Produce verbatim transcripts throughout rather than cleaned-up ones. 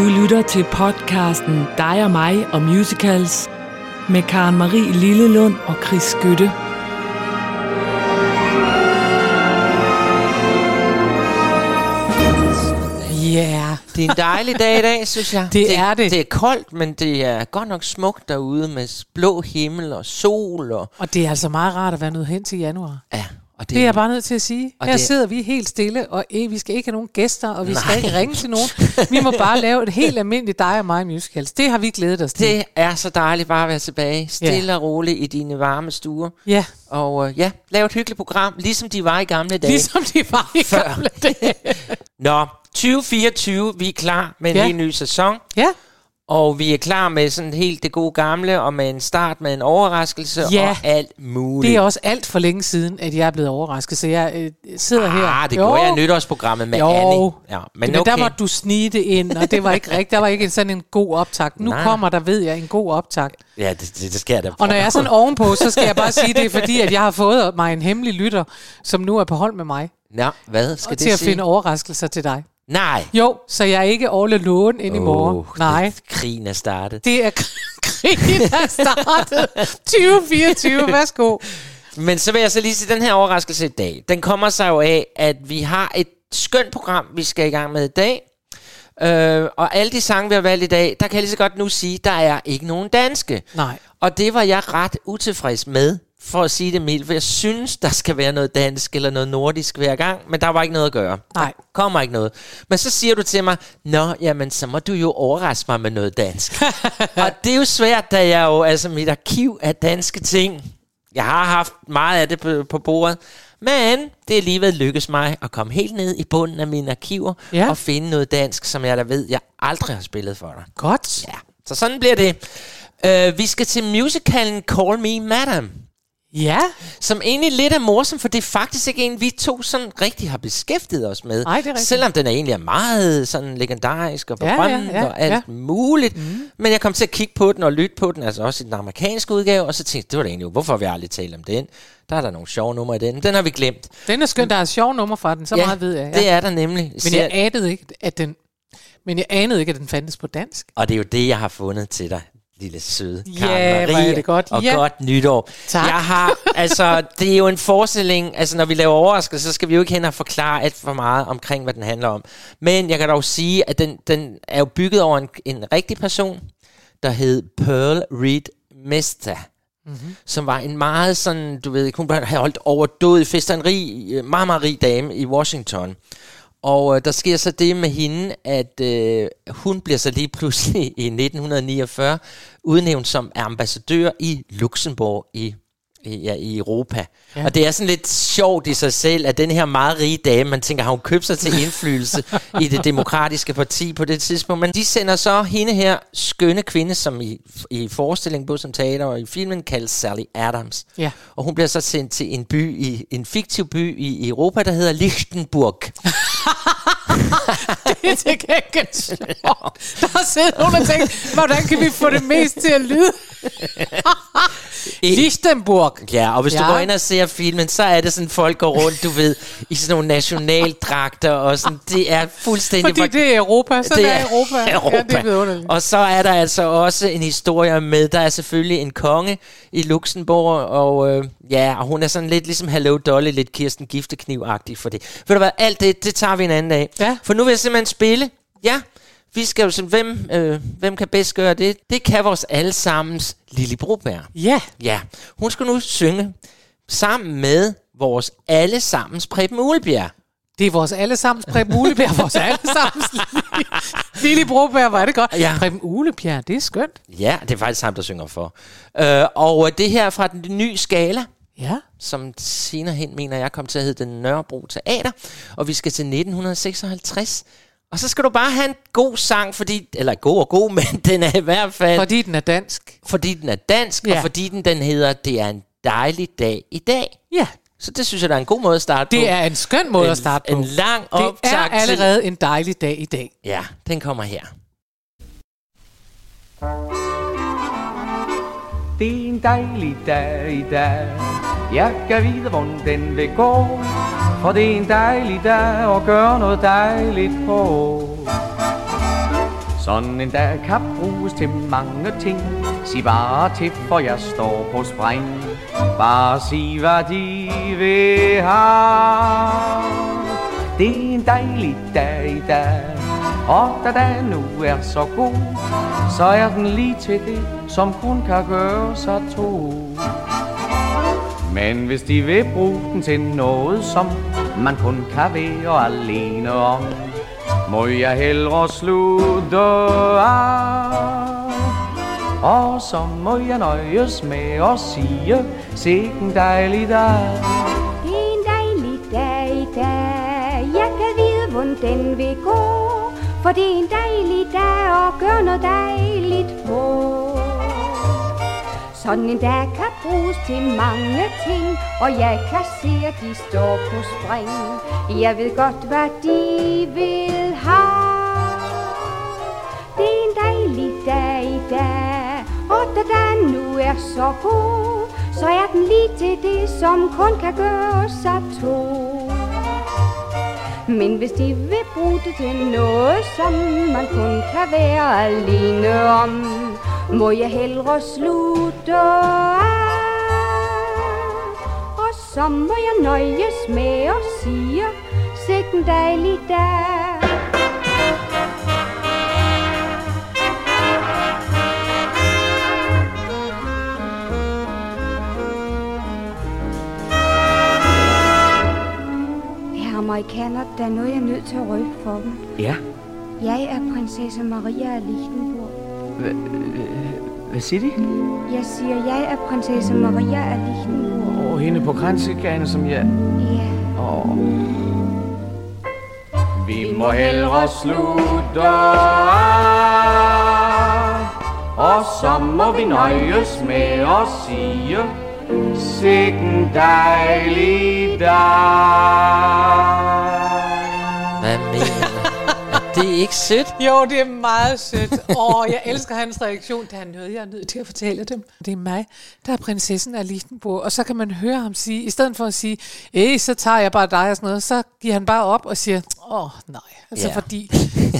Du lytter til podcasten Dig og mig og musicals med Karen-Marie Lillelund og Chris Skytte. Ja, yeah. Det er en dejlig dag i dag, synes jeg. Det, det er det. Det er koldt, men det er godt nok smukt derude med blå himmel og sol. Og, og det er altså meget rart at være nødt hen til januar. Ja. Det, det er jeg bare nødt til at sige. Her det, sidder vi helt stille, og vi skal ikke have nogen gæster, og vi nej. skal ikke ringe til nogen. Vi må bare lave et helt almindeligt dig og mig musicals. Det har vi glædet os til. Det er så dejligt bare at være tilbage. Stille ja. og roligt i dine varme stuer. Ja. Og øh, ja, lave et hyggeligt program, ligesom de var i gamle dage. Ligesom de var i Før. gamle dage. Nå, tyve fireogtyve, vi er klar med en ja. helt ny sæson. Ja. Og vi er klar med sådan helt det gode gamle, og med en start med en overraskelse ja, og alt muligt. Det er også alt for længe siden, at jeg er blevet overrasket, så jeg øh, sidder ah, her. Ah, det jo. går jeg nytårsprogrammet med jo. Annie. Ja, men det, okay. Der måtte du snige det ind, og det var ikke rigtigt. Der var ikke sådan en god optakt. Nu Nej. kommer der, ved jeg, en god optakt. Ja, det, det, det sker der. Og når jeg er sådan ovenpå, så skal jeg bare sige, det er fordi, at jeg har fået mig en hemmelig lytter, som nu er på hold med mig. Nå, hvad skal og det sige? Og til at finde overraskelser til dig. Nej. Jo, så jeg er ikke all alone ind i morgen. Oh, Nej. Det, krigen er startet. Det er krigen er startet. tyve fireogtyve, værsgo. Men så vil jeg så lige sige, den her overraskelse i dag, den kommer sig jo af, at vi har et skønt program, vi skal i gang med i dag. Øh, og alle de sange, vi har valgt i dag, der kan jeg lige så godt nu sige, der er ikke nogen danske. Nej. Og det var jeg ret utilfreds med, for at sige det mildt, for jeg synes, der skal være noget dansk eller noget nordisk hver gang, men der var ikke noget at gøre. Nej. Der kommer ikke noget. Men så siger du til mig, nå, jamen, så må du jo overraske mig med noget dansk. Og det er jo svært, da jeg jo, altså mit arkiv af danske ting, jeg har haft meget af det på, på bordet, men det er alligevel lykkedes mig at komme helt ned i bunden af mine arkiver, ja. og finde noget dansk, som jeg da ved, jeg aldrig har spillet for dig. Godt. Ja, så sådan bliver det. Uh, vi skal til musicalen Call Me Madam. Ja. Som egentlig lidt er morsomt, for det er faktisk ikke en, vi to sådan rigtig har beskæftiget os med. Ej, det er rigtigt. Selvom den er egentlig er meget sådan legendarisk og berømt ja, ja, ja, og alt ja. muligt. Mm. Men jeg kom til at kigge på den og lytte på den, altså også i den amerikanske udgave, og så tænkte jeg, det var det egentlig, hvorfor har vi aldrig talt om den? Der er der nogle sjove numre i den. Den har vi glemt. Den er skøn, der er sjove numre fra den, så ja, meget ved jeg. Ja. Det er der nemlig. Men jeg anede ikke, at den, men jeg anede ikke, at den fandtes på dansk. Og det er jo det, jeg har fundet til dig. Lille søde Karen-Marie, ja, det godt. og ja. godt nytår. Tak. Jeg har, altså, det er jo en forestilling, altså når vi laver overraskelse, så skal vi jo ikke hen og forklare alt for meget omkring, hvad den handler om. Men jeg kan dog sige, at den, den er jo bygget over en, en rigtig person, der hed Pearl Reed Mesta, mm-hmm. som var en meget sådan, du ved, hun havde holdt overdåd i fest, en rig, meget, meget rig dame i Washington. Og øh, der sker så det med hende, at øh, hun bliver så lige pludselig i nitten niogfyrre udnævnt som ambassadør i Luxembourg i, i, ja, i Europa. Ja. Og det er sådan lidt sjovt i sig selv, at den her meget rige dame, man tænker, har hun købt sig til indflydelse i det demokratiske parti på det tidspunkt. Men de sender så hende her skønne kvinde, som i, i forestillingen, både som teater og i filmen, kaldes Sally Adams. Ja. Og hun bliver så sendt til en, by i, en fiktiv by i, i Europa, der hedder Lichtenburg. Det er til gengæld sjovt. Der sidder nogen og tænker, hvordan kan vi få det mest til at lyde? Lichtenburg. Ja, og hvis ja. du går ind og ser filmen, så er det sådan, folk går rundt, du ved, i sådan nogle nationaldragter og sådan. Det er fuldstændig... Fordi det er Europa, så det er Europa. Europa. Ja, det er og så er der altså også en historie med, der er selvfølgelig en konge i Luxembourg, og øh, ja, og hun er sådan lidt ligesom Hello Dolly, lidt Kirsten Giftekniv-agtig for det. Ved du hvad, alt det, det tager vi en anden dag. Ja. For nu vil jeg simpelthen spille. Ja, vi skal jo simpelthen, hvem, øh, hvem kan bedst gøre det? Det kan vores allesammens Lili Broberg. Ja. Ja, hun skal nu synge sammen med vores allesammens Preben Ulebjerg. Det er vores allesammens Preben Ulebjerg, vores allesammens Lili Broberg, var det godt. Ja. Preben Ulebjerg, det er skønt. Ja, det er faktisk ham, der synger for. Øh, og det her er fra den nye skala. Ja. Som senere hen, mener jeg, kom til at hedde den Nørrebro Teater. Og vi skal til nitten seksoghalvtreds. Og så skal du bare have en god sang, fordi, eller god og god, men den er i hvert fald... Fordi den er dansk. Fordi den er dansk, ja. Og fordi den, den hedder, det er en dejlig dag i dag. Ja. Så det synes jeg, der er en god måde at starte det på. Det er en skøn måde en, at starte på. En lang optakt. Det er allerede en dejlig dag i dag. Ja, den kommer her. Det er en dejlig dag i dag. Jeg kan vide, hvordan den vil gå, for det er en dejlig dag at gøre noget dejligt på. Sådan en dag kan bruges til mange ting. Sig bare til, for jeg står på spring. Bare sig, hvad de vil have. Det er en dejlig dag i dag, og da dagen nu er så god, så er den lige til det, som kun kan gøre sig to. Men hvis de vil bruge den til noget, som man kun kan være alene om, må jeg hellere slutte af. Og så må jeg nøjes med at sige, se en dejlig dag. Det er en dejlig dag i dag, jeg kan vide, hvordan den vil gå, for det er en dejlig dag og gør noget dejligt på. Sådan en dag kan bruges til mange ting, og jeg kan se, at de står på spring. Jeg ved godt, hvad de vil have. Det er en dejlig dag i dag, og da den nu er så god, så er den lige til det, som kun kan gøre sig to. Men hvis de vil bruge det til noget, som man kun kan være alene om, må jeg hellere slutte af. Og så må jeg nøjes med at sige, sikke en dejlig dag. Herre amerikaner, der er noget, jeg er nødt til at røbe for dem. Ja? Jeg er prinsesse Maria af Lichtenburg. Hvad siger de? Jeg siger, jeg er prinsesse Maria af Lichtenburg. Og hende på grænsegangen, som jeg... Ja. Åh. Vi må hellere slutte af, og så må vi nøjes med at sige, sikke en dejlig dag. Hvad mener? Det er ikke sødt. Jo, det er meget sødt. Åh, jeg elsker hans reaktion. Der er noget, jeg er nødt til at fortælle dem. Det er mig, der er prinsessen af Lichtenburg. Og så kan man høre ham sige, i stedet for at sige, æh, så tager jeg bare dig og sådan noget, så giver han bare op og siger, åh, oh, nej. Altså yeah. Fordi,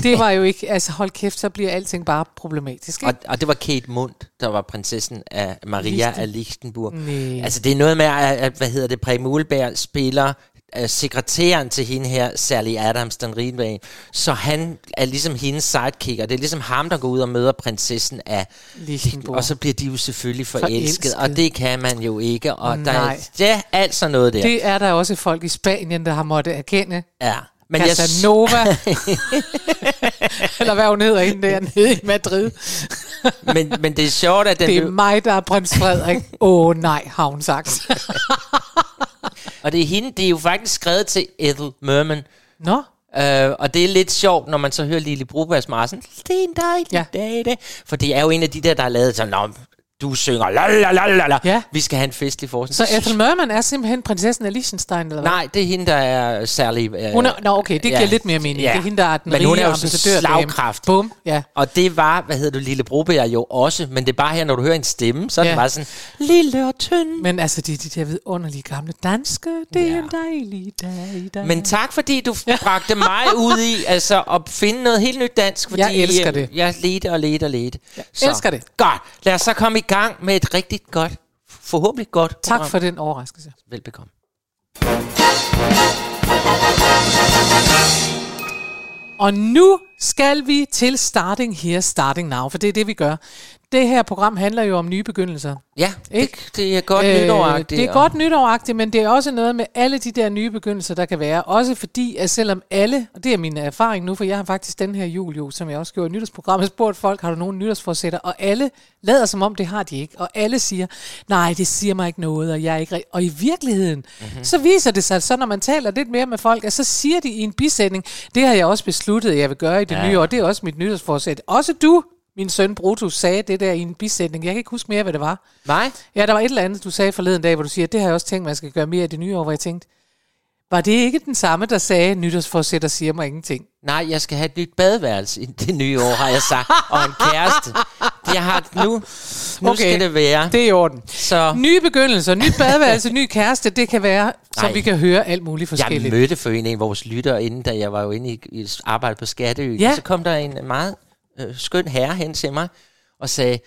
det var jo ikke, altså hold kæft, så bliver alting bare problematisk. Og, og det var Kate Mundt, der var prinsessen af Maria Lichten. af Lichtenburg. Nee. Altså det er noget med, at, hvad hedder det, Poul Ulebjerg spiller... sekretæren til hende her, Sally Adams, den rige, så han er ligesom hendes sidekicker. Det er ligesom ham, der går ud og møder prinsessen af Lichtenburg. Og så bliver de jo selvfølgelig forelsket, forelsket. Og det kan man jo ikke. Og der er, ja, altså noget der. Det er der også folk i Spanien, der har måttet erkende. Ja. Men Casanova, jeg... eller hvad hun hedder hende der nede i Madrid. men, men det er sjovt, at den... Det er løb... mig, der er prins Frederik. Åh oh, nej, har hun sagt. Og det er hende, det er jo faktisk skrevet til Ethel Merman. Nå. Øh, og det er lidt sjovt, når man så hører Lili Brobergs marsen. Det er en dejlig ja. dag i dag. For det er jo en af de der, der har lavet sådan, nå, du synger, lalalala, ja. Vi skal have en festlig forsen. Så Ethel Merman er simpelthen prinsessen af Liechtenstein, eller hvad? Nej, det er hende, der er særlig... Øh, hun er, nå, okay, det giver ja, lidt mere mening. Ja. Det er hende, der er den men rige ambassadør. Slagkraft. Bum, ja. Og det var, hvad hedder du, Lili Broberg jo også, men det er bare her, når du hører en stemme, så er ja. det bare sådan, lille og tynd. Men altså, de, de der vidunderlige gamle danske, det ja. er en dejlig dag, dag. Men tak, fordi du bragte mig ud i, altså, at finde noget helt nyt dansk, fordi jeg elsker jeg, det. Jeg leder og leder og leder. Jeg elsker det. Godt, lad os så komme i gang med et rigtig godt, forhåbentlig godt program. Tak for den overraskelse. Velbekomme. Og nu skal vi til Starting Here, Starting Now, for det er det, vi gør. Det her program handler jo om nye begyndelser. Ja, det, det er godt øh, nytåragtigt. Det er og... godt nytåragtigt, men det er også noget med alle de der nye begyndelser, der kan være. Også fordi, at selvom alle, og det er min erfaring nu, for jeg har faktisk den her jul jo, som jeg også gjorde i nytårsprogrammet, spurgt folk, har du nogen nytårsforsætter? Og alle lader som om, det har de ikke. Og alle siger, nej, det siger mig ikke noget, og jeg er ikke rigtig. Og i virkeligheden, mm-hmm. så viser det sig, så når man taler lidt mere med folk, at så siger de i en bisætning, det har jeg også besluttet, jeg vil gøre i det ja. nye, og det er også mit nytårsforsæt. Også du. Min søn Brutus sagde det der i en bisætning. Jeg kan ikke huske mere, hvad det var. Nej? Ja, der var et eller andet, du sagde forleden dag, hvor du siger, det har jeg også tænkt, man skal gøre mere i det nye år, hvor jeg tænkte, var det ikke den samme, der sagde, nytårsforsætter siger mig ingenting? Nej, jeg skal have et nyt badeværelse i det nye år, har jeg sagt, og en kæreste. Jeg har nu, nu okay, skal det være. Det er i orden. Så. Nye begyndelser, nyt badeværelse, ny kæreste, det kan være, så Ej. vi kan høre alt muligt forskelligt. Jeg mødte for en af vores lyttere inden, da jeg var jo inde i, i arbejde på Skatteøen, ja. så kom der en meget... øh, skøn herre hen til mig og sagde,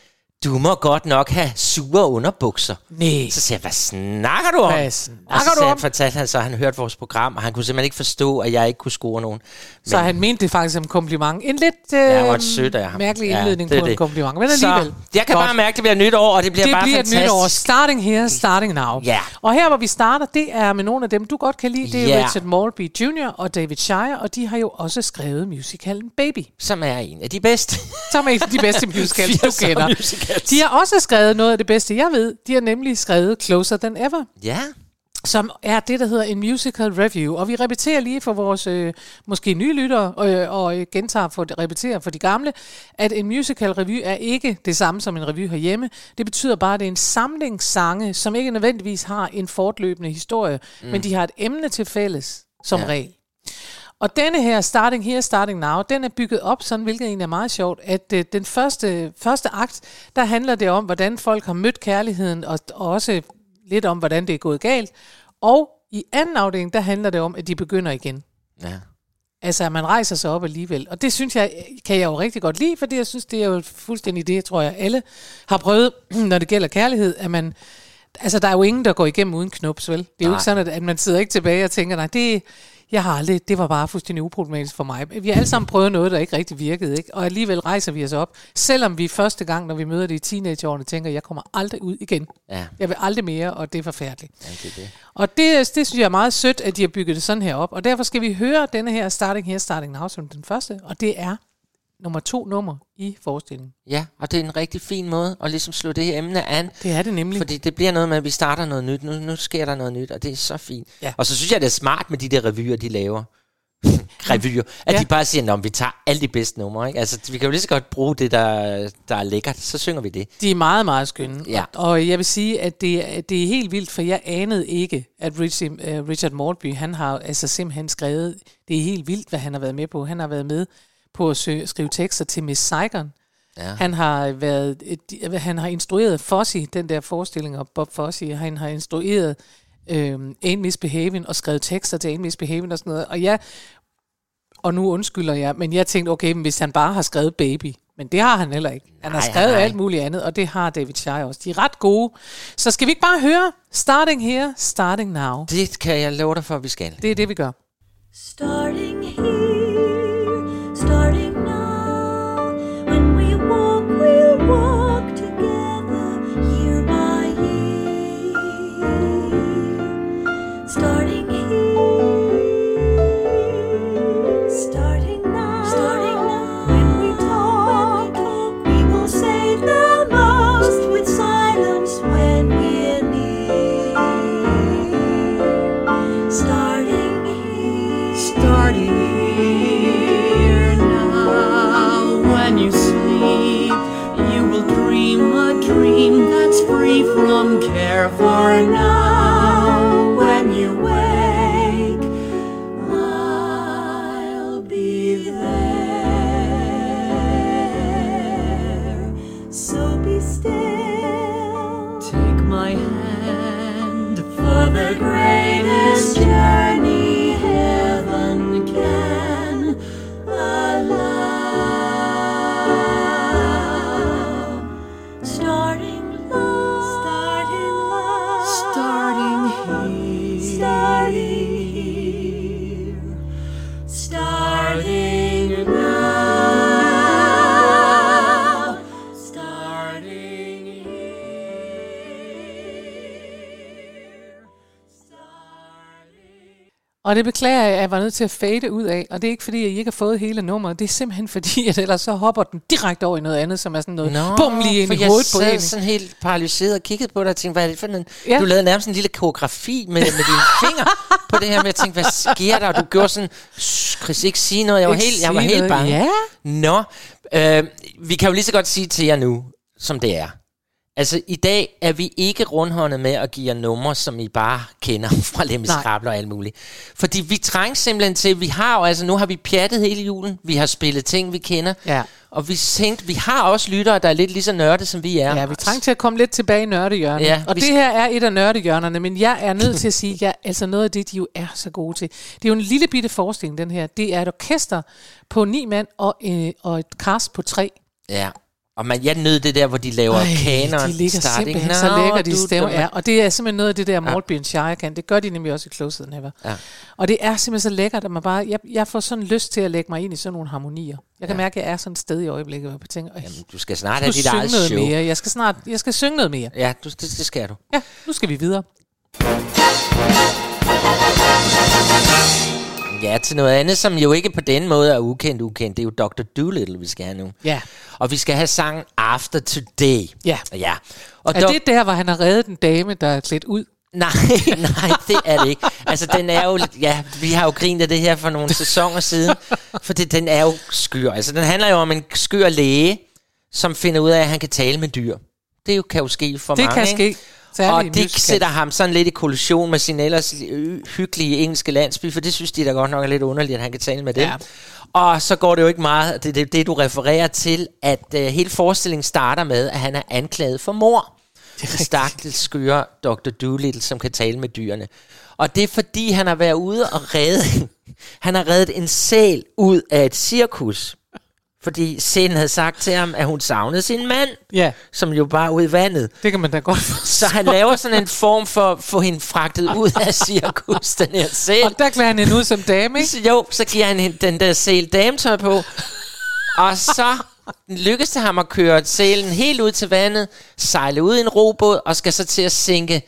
du må godt nok have sure underbukser. Nej. Så sagde jeg, hvad snakker du om? Hvad snakker så du sagde, om? Fortalte han så, han hørte vores program, og han kunne simpelthen ikke forstå, at jeg ikke kunne score nogen. Men så han mente det faktisk som kompliment. En lidt øh, ja, sødt af ham. Mærkelig indledning ja, det på det. En kompliment, men alligevel. Så jeg kan godt. Bare mærke, det bliver nyt år, og det bliver det bare bliver fantastisk. Det bliver et nyt år. Starting here, starting now. Yeah. Og her, hvor vi starter, det er med nogle af dem, du godt kan lide. Det er yeah. Richard Maltby junior og David Shire, og de har jo også skrevet musicalen Baby. Som er en af de bedste. Som er en af de bedste musicals, du kender. De har også skrevet noget af det bedste, jeg ved. De har nemlig skrevet Closer Than Ever. Ja. Som er det, der hedder en musical review. Og vi repeterer lige for vores øh, måske nye lyttere, øh, og gentager for, repeterer for de gamle, at en musical review er ikke det samme som en review herhjemme. Det betyder bare, at det er en samling sange, som ikke nødvendigvis har en fortløbende historie, mm. men de har et emne til fælles som ja. regel. Og denne her, Starting Here, Starting Now, den er bygget op sådan, hvilket egentlig er meget sjovt, at øh, den første, første akt, der handler det om, hvordan folk har mødt kærligheden, og, og også lidt om, hvordan det er gået galt. Og i anden afdeling, der handler det om, at de begynder igen. Ja. Altså, at man rejser sig op alligevel. Og det synes jeg, kan jeg jo rigtig godt lide, fordi jeg synes, det er jo fuldstændig det, tror jeg, alle har prøvet, når det gælder kærlighed, at man... Altså, der er jo ingen, der går igennem uden knops, vel? Det er nej. Jo ikke sådan, at, at man sidder ikke tilbage og tænker, nej, det... Jeg har aldrig, det var bare fuldstændig uproblematisk for mig. Vi har alle sammen prøvet noget, der ikke rigtig virkede, ikke? Og alligevel rejser vi os op, selvom vi første gang, når vi møder det i teenageårene, tænker, jeg kommer aldrig ud igen. Ja. Jeg vil aldrig mere, og det er forfærdeligt. Ja, det er det. Og det, det synes jeg er meget sødt, at de har bygget det sådan her op. Og derfor skal vi høre denne her Starting Here, Starting Now som den første, og det er nummer to nummer i forestillingen. Ja, og det er en rigtig fin måde at ligesom slå det her emne an. Det er det nemlig. Fordi det bliver noget med, at vi starter noget nyt. Nu, nu sker der noget nyt, og det er så fint. Ja. Og så synes jeg, det er smart med de der revyer, de laver. revyer. At ja. de bare siger, at vi tager alle de bedste numre. Ikke? Altså, vi kan jo lige så godt bruge det, der, der er lækkert. Så synger vi det. De er meget, meget skønne. Ja. Og, og jeg vil sige, at det, at det er helt vildt, for jeg anede ikke, at Richie, uh, Richard Maltby, han har altså simpelthen skrevet, det er helt vildt, hvad han har været med på. Han har været med på at søge, skrive tekster til Miss Saigon. Ja. Han har været, et, han har instrueret Fosse, den der forestilling om Bob Fosse. Han har instrueret øh, Ain't Misbehaving og skrevet tekster til Ain't Misbehaving og sådan noget. Og jeg, og nu undskylder jeg, men jeg tænkte, okay, men hvis han bare har skrevet Baby, men det har han heller ikke. Han nej, har skrevet nej. alt muligt andet, og det har David Shire også. De er ret gode. Så skal vi ikke bare høre Starting Here, Starting Now? Det kan jeg love dig for, vi skal. Det er det, vi gør. Starting Here. Starting now, when we walk, we'll walk together, year by year. Starting here, starting now, starting now. When we talk, when we, talk we will say the most with silence when we're near. Starting here, starting here. That's free from care for now. When you wake, I'll be there. So be still. Take my hand for the greatest journey heaven can allow. Og det beklager jeg, at jeg var nødt til at fade ud af, og det er ikke fordi, at I ikke har fået hele nummeret, det er simpelthen fordi, at ellers så hopper den direkte over i noget andet, som er sådan noget nå, bum lige ind i hovedet på en. Jeg sad sådan helt paralyseret og kiggede på dig og tænkte, hvad er det for en... Ja. Du lavede nærmest en lille koreografi med, med dine fingre på det her, men jeg tænkte, hvad sker der? Og du gjorde sådan, Chris, ikke sige noget, jeg var, helt, jeg var helt bange. Ja. Nå, øh, vi kan jo lige så godt sige til jer nu, som det er. Altså, i dag er vi ikke rundhåndet med at give jer numre, som I bare kender fra lemmeskrabler og alt muligt. Fordi vi trænger simpelthen til, vi har jo, altså nu har vi pjattet hele julen, vi har spillet ting, vi kender, ja. Og vi tænkte, vi har også lyttere, der er lidt lige så nørde, som vi er. Ja, vi trængte til at komme lidt tilbage i nørdehjørnet. Ja, og det her er et af nørdehjørnerne, men jeg er nødt til at sige, at jeg, altså noget af det, de jo er så gode til. Det er jo en lille bitte forestilling, den her. Det er et orkester på ni mand og, øh, og et cast på tre. Ja. Og man, jeg nød det der, hvor de laver kaner. De ligger starting. Simpelthen så lækker, de stemmer er. Og det er simpelthen noget af det der, Maltby and Shire kan. Det gør de nemlig også i Closer Than Ever. Ja. Og det er simpelthen så lækkert, at man bare, jeg, jeg får sådan lyst til at lægge mig ind i sådan nogle harmonier. Jeg kan ja. mærke, at jeg er sådan et sted i øjeblikket, hvor jeg tænker, jamen, du skal snart du have dit eget show. Mere. Jeg skal snart, jeg skal synge noget mere. Ja, du, det, det skal du. Ja, nu skal vi videre. Ja, til noget andet, som jo ikke på den måde er ukendt, ukendt. Det er jo doktor Dolittle, vi skal have nu. Ja. Og vi skal have sangen After Today. Ja. Ja. Og er do- det der, hvor han har reddet en dame, der er klædt ud? Nej, nej, det er det ikke. Altså, den er jo... Ja, vi har jo grinet af det her for nogle sæsoner siden, for det, den er jo skyr. Altså, den handler jo om en skyr læge, som finder ud af, at han kan tale med dyr. Det jo, kan jo ske for det mange, det kan ikke? Ske. Særlig og det musical. Sætter ham sådan lidt i kollision med sin ellers hyggelige engelske landsby, for det synes de da godt nok er lidt underligt, at han kan tale med det. Ja. Og så går det jo ikke meget, det, det, det du refererer til, at uh, hele forestillingen starter med, at han er anklaget for mord. Det stakkels skøre doktor Dolittle, som kan tale med dyrene. Og det er fordi, han har været ude og redde, han har reddet en sæl ud af et cirkus. Fordi Selen havde sagt til ham, at hun savnede sin mand, yeah. som jo bare ud i vandet. Det kan man da godt forstå. Så han laver sådan en form for at få hende fragtet ud af cirkus, den her Sel. Og der klæder han hende ud som dame, ikke? Jo, så giver han hende den der Sel dametøj på. Og så lykkes det ham at køre Selen helt ud til vandet, sejle ud i en robåd, og skal så til at sænke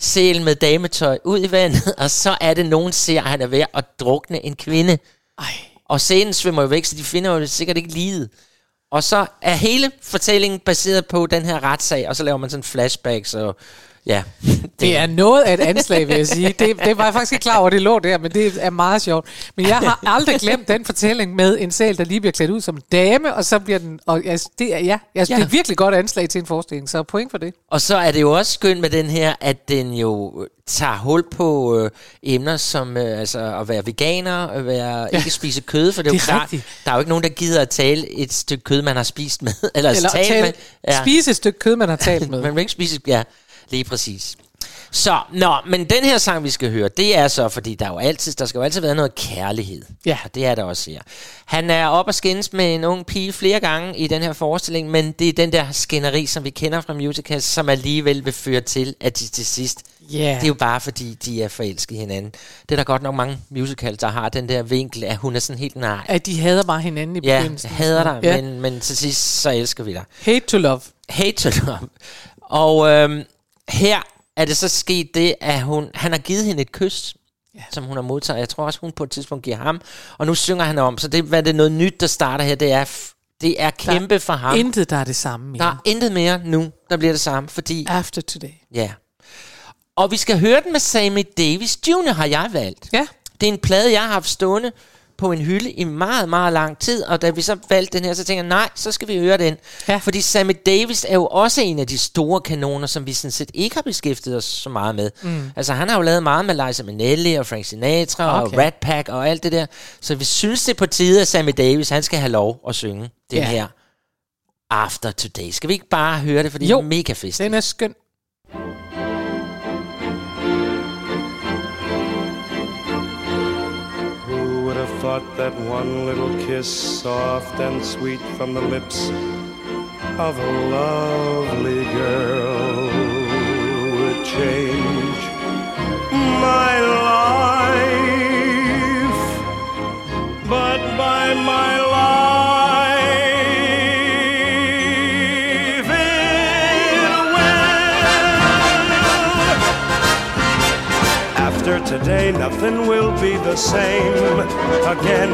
Selen med dametøj ud i vandet. Og så er det, nogen ser, at han er ved at drukne en kvinde. Ej. Og scenen svømmer jo væk, så de finder jo sikkert ikke liget. Og så er hele fortællingen baseret på den her retssag, og så laver man sådan flashbacks, så ja. Det er noget af et anslag, vil jeg sige. Det, det var jeg faktisk ikke klar over, det lå der, men det er meget sjovt. Men jeg har aldrig glemt den fortælling med en sæl, der lige bliver klædt ud som dame, og så bliver den... Og jeg, det, er, ja, jeg, ja. det er virkelig godt anslag til en forestilling, så point for det. Og så er det jo også skønt med den her, at den jo... tager hul på øh, emner som øh, altså at være veganer, at være, ja. ikke spise kød, for det, det er jo klart, der er jo ikke nogen, der gider at tale et stykke kød, man har spist med. Eller, eller tale, tale med. Ja. Spise et stykke kød, man har talt med. Man vil ikke spise, ja, lige præcis. Så, nå, men den her sang, vi skal høre, det er så, fordi der, jo altid, der skal jo altid være noget kærlighed. Ja. Og det er der også her. Han er op og skændes med en ung pige flere gange i den her forestilling, men det er den der skænderi, som vi kender fra musicals, som alligevel vil føre til, at de til sidst, yeah. det er jo bare fordi, de er forelskede hinanden. Det er der godt nok mange musicals, der har den der vinkel, at hun er sådan helt nej. At de hader bare hinanden i begyndelsen. Ja, hader dig, yeah. men, men til sidst, så elsker vi dig. Hate to love. Hate to love. Og øhm, her... er det så sket det, at hun, han har givet hende et kys, ja. som hun har modtaget. Jeg tror også, hun på et tidspunkt giver ham. Og nu synger han om. Så det, hvad det er noget nyt, der starter her. Det er, det er kæmpe der for ham. Intet, der er det samme. Mere. Der er intet mere nu, der bliver det samme. Fordi, After Today. Ja. Og vi skal høre den med Sammy Davis junior har jeg valgt. Ja. Det er en plade, jeg har haft stående på en hylde i meget, meget lang tid. Og da vi så valgte den her, så tænker jeg, nej, så skal vi høre den. Ja. Fordi Sammy Davis er jo også en af de store kanoner, som vi sådan set ikke har beskæftiget os så meget med. Mm. Altså han har jo lavet meget med Liza Minnelli og Frank Sinatra okay. og Rat Pack og alt det der. Så vi synes det på tide, at Sammy Davis, han skal have lov at synge den yeah. her After Today. Skal vi ikke bare høre det, fordi jo, det er mega fest. Den er skøn. Thought that one little kiss, soft and sweet from the lips of a lovely girl, would change my life. But by my life it will. After today, nothing will be the same again.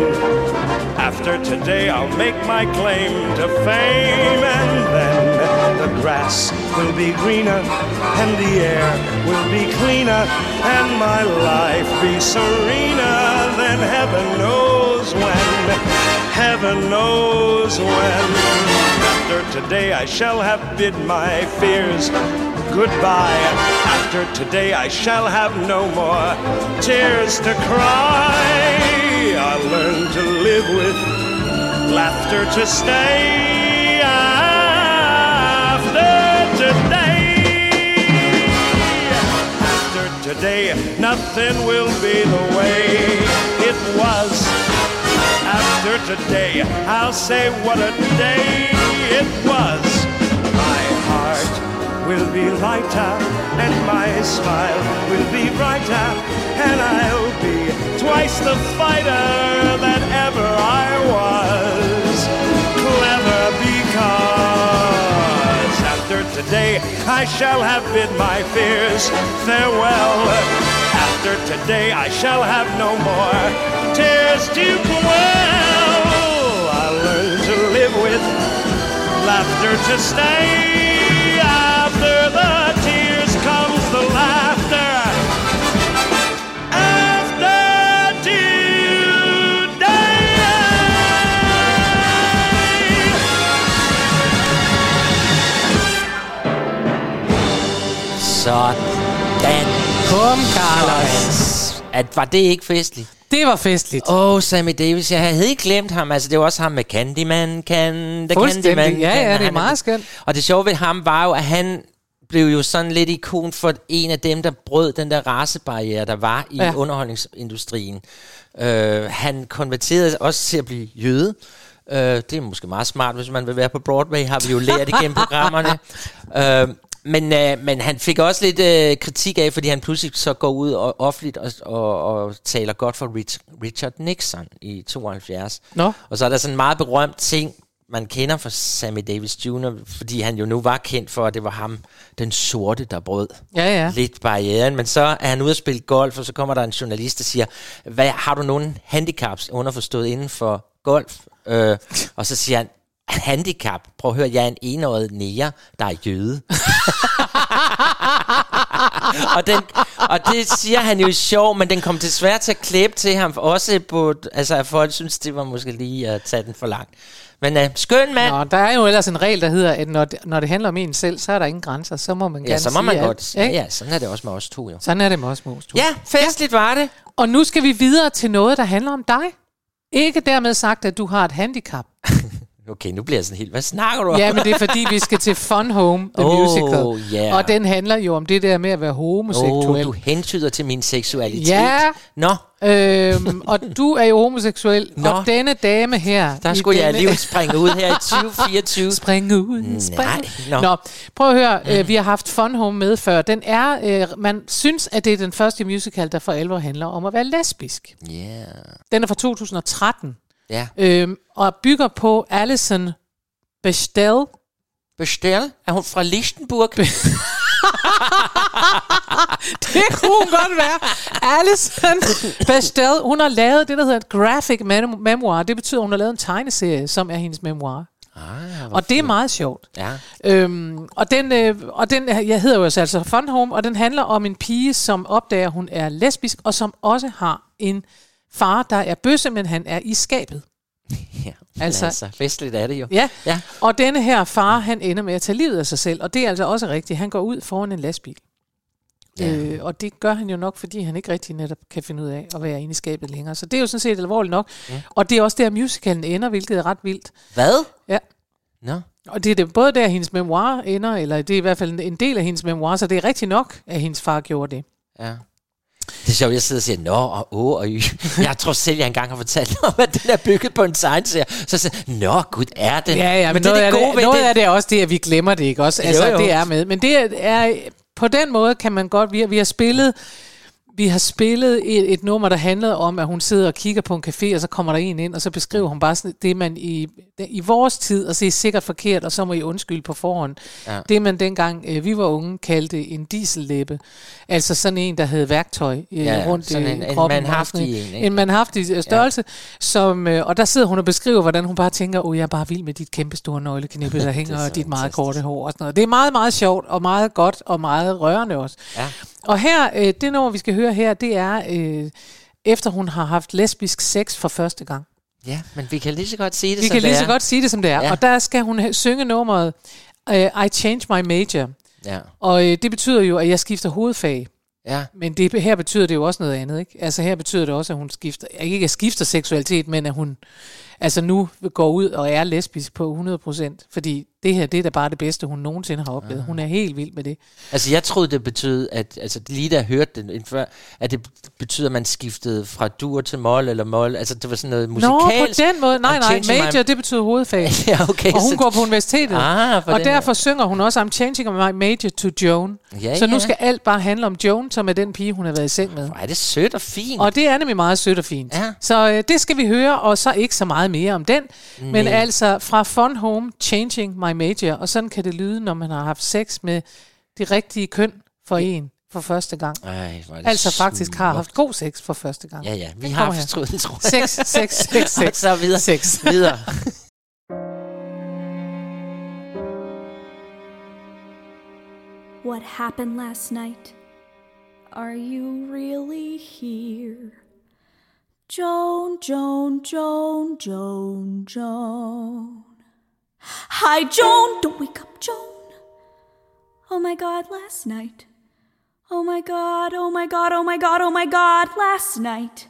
After today I'll make my claim to fame, and then the grass will be greener and the air will be cleaner and my life be serener than heaven knows when, heaven knows when. After today I shall have bid my fears goodbye. After today I shall have no more tears to cry. I learned to live with laughter to stay after today. After today, nothing will be the way it was. After today, I'll say what a day it was. My heart will be lighter and my smile will be brighter. And I'll be twice the fighter that ever I was. Clever because after today I shall have bid my fears farewell. After today I shall have no more tears to quell. I'll learn to live with laughter to stay. After the tears comes the laughter. Sådan. Kom, Carlos. At var det ikke festligt? Det var festligt. Åh, oh, Sammy Davis. Jeg havde ikke glemt ham. Altså, det var også ham med Candyman. Can, Candyman. Ja, ja, det er meget skønt. Og det sjove ved ham var jo, at han blev jo sådan lidt ikon for en af dem, der brød den der racebarriere, der var i ja. underholdningsindustrien. Uh, han konverterede også til at blive jøde. Uh, det er måske meget smart, hvis man vil være på Broadway. Har vi jo lært igennem programmerne. Uh, Men, øh, men han fik også lidt øh, kritik af, fordi han pludselig så går ud og, offentligt og, og, og taler godt for Rich, Richard Nixon i tooghalvfjerds. Nå. Og så er der sådan en meget berømt ting, man kender fra Sammy Davis junior, fordi han jo nu var kendt for, at det var ham, den sorte, der brød ja, ja. lidt barrieren. Men så er han ude at spille golf, og så kommer der en journalist, der siger, hvad, har du nogen handicaps underforstået inden for golf? Øh, og så siger han, handicap. Prøv at høre, jeg er en enåret næger, der er jøde. og, den, og det siger han jo sjov, men den kom desværre til at klippe til ham også på, altså at folk synes, det var måske lige at tage den for langt. Men øh, skøn mand. Nå, der er jo ellers en regel, der hedder, at når det, når det handler om en selv, så er der ingen grænser. Så må man gerne ja, så må man sige godt. Alt, ja, sådan er det også med os to, jo. Sådan er det med os, med os to. Ja, festligt ja. var det. Og nu skal vi videre til noget, der handler om dig. Ikke dermed sagt, at du har et handicap. Okay, nu bliver jeg sådan helt, hvad snakker du om? Ja, men det er fordi, vi skal til Fun Home, the oh, musical. Yeah. Og den handler jo om det der med at være homoseksuel. Oh, du hentyder til min seksualitet. Ja. Nå. Øhm, og du er jo homoseksuel. Nå. Og denne dame her. Der skulle jeg alligevel springe ud her i tyve fireogtyve. Springe ud. Spring. Nej. Nå. Nå, prøv at høre. Mm. Øh, vi har haft Fun Home med før. Den er, øh, man synes, at det er den første musical, der for alvor handler om at være lesbisk. Ja. Yeah. Den er fra to tusind og tretten. Ja. Øhm, og bygger på Alison Bechdel. Bechdel? Er hun fra Lichtenburg? Be- det kunne hun godt være. Alison Bechdel, hun har lavet det, der hedder graphic mem- memoir. Det betyder, hun har lavet en tegneserie, som er hendes memoir. Ah, og det er fint. Meget sjovt. Ja. Øhm, og den, øh, og den jeg hedder jo altså Fun Home, og den handler om en pige, som opdager, hun er lesbisk, og som også har en far, der er bøsse, men han er i skabet. Ja, altså, altså festligt er det jo. Ja. ja, og denne her far, han ender med at tage livet af sig selv, og det er altså også rigtigt. Han går ud foran en lastbil. Ja. Øh, og det gør han jo nok, fordi han ikke rigtig netop kan finde ud af at være inde i skabet længere. Så det er jo sådan set alvorligt nok. Ja. Og det er også der, musicalen ender, hvilket er ret vildt. Hvad? Ja. Nå. Og det er det, både der, hendes memoir ender, eller det er i hvert fald en del af hendes memoir, så det er rigtigt nok, at hendes far gjorde det. Ja. Det er sjovt, jeg sidder og siger, nå, og åh, og y. Jeg tror selv, jeg engang har fortalt om, at den er bygget på en tegneserie. Så siger jeg, nå, gud, er den. Ja, ja, men, men noget, det er det gode, det, noget det. Af det er også det, at vi glemmer det, ikke også? Altså, jo, jo. Det er med. Men det er, på den måde kan man godt, vi har, vi har spillet, vi har spillet et, et nummer, der handlede om, at hun sidder og kigger på en café, og så kommer der en ind, og så beskriver hun bare sådan, det, man i, i vores tid, og så er sikkert forkert, og så må I undskylde på forhånd. Ja. Det, man dengang, øh, vi var unge, kaldte en diesellæppe. Altså sådan en, der havde værktøj øh, ja, rundt i øh, kroppen. En manhaftig en, ikke? En manhaftig størrelse. Ja. Som, øh, og der sidder hun og beskriver, hvordan hun bare tænker, åh, jeg er bare vild med dit kæmpe store nøgleknippe, der hænger, og dit meget korte hår og sådan noget. Det er meget, meget sjovt, og meget godt, og meget rørende også. Ja. Og her, øh, det nummer, vi skal høre her, det er, øh, efter hun har haft lesbisk sex for første gang. Ja, men vi kan lige så godt sige det, vi som det er. Vi kan lige så godt sige det, som det er. Ja. Og der skal hun synge nummeret øh, I Change My Major. Ja. Og øh, det betyder jo, at jeg skifter hovedfag. Ja. Men det, her betyder det jo også noget andet, ikke? Altså her betyder det også, at hun skifter, ikke at skifter seksualitet, men at hun altså nu går ud og er lesbisk på hundrede procent, fordi det her, det er da bare det bedste, hun nogensinde har oplevet. Ja. Hun er helt vild med det. Altså jeg troede, det betød, at, altså lige da jeg hørte den før, at det betyder, at man skiftede fra dur til mol eller mol, altså det var sådan noget musikalsk. Nå, på den måde, nej, nej, major, my... det betyder hovedfag. Ja, okay. Og hun går på universitetet, ah, og derfor her. Synger hun også, I'm changing my major to Joan. Ja, så ja. Nu skal alt bare handle om Joan, som er den pige, hun har været i seng med. Ej, det er sødt og fint. Og det er nemlig meget sødt og fint. Ja. Så øh, det skal vi høre, og så ikke så meget mere om den, nej. Men altså fra Fun Home, Changing My Major, og sådan kan det lyde, når man har haft sex med de rigtige køn for en for første gang. Ej, altså faktisk har haft god sex for første gang. Ja, ja, vi har haft troet, tror jeg. Sex, sex, sex, sex. Og så videre. Sex. Videre. What happened last night? Are you really here? Joan, Joan, Joan, Joan, Joan. Hi, Joan! Don't wake up, Joan! Oh my God, last night. Oh my God, oh my God, oh my God, oh my God, last night.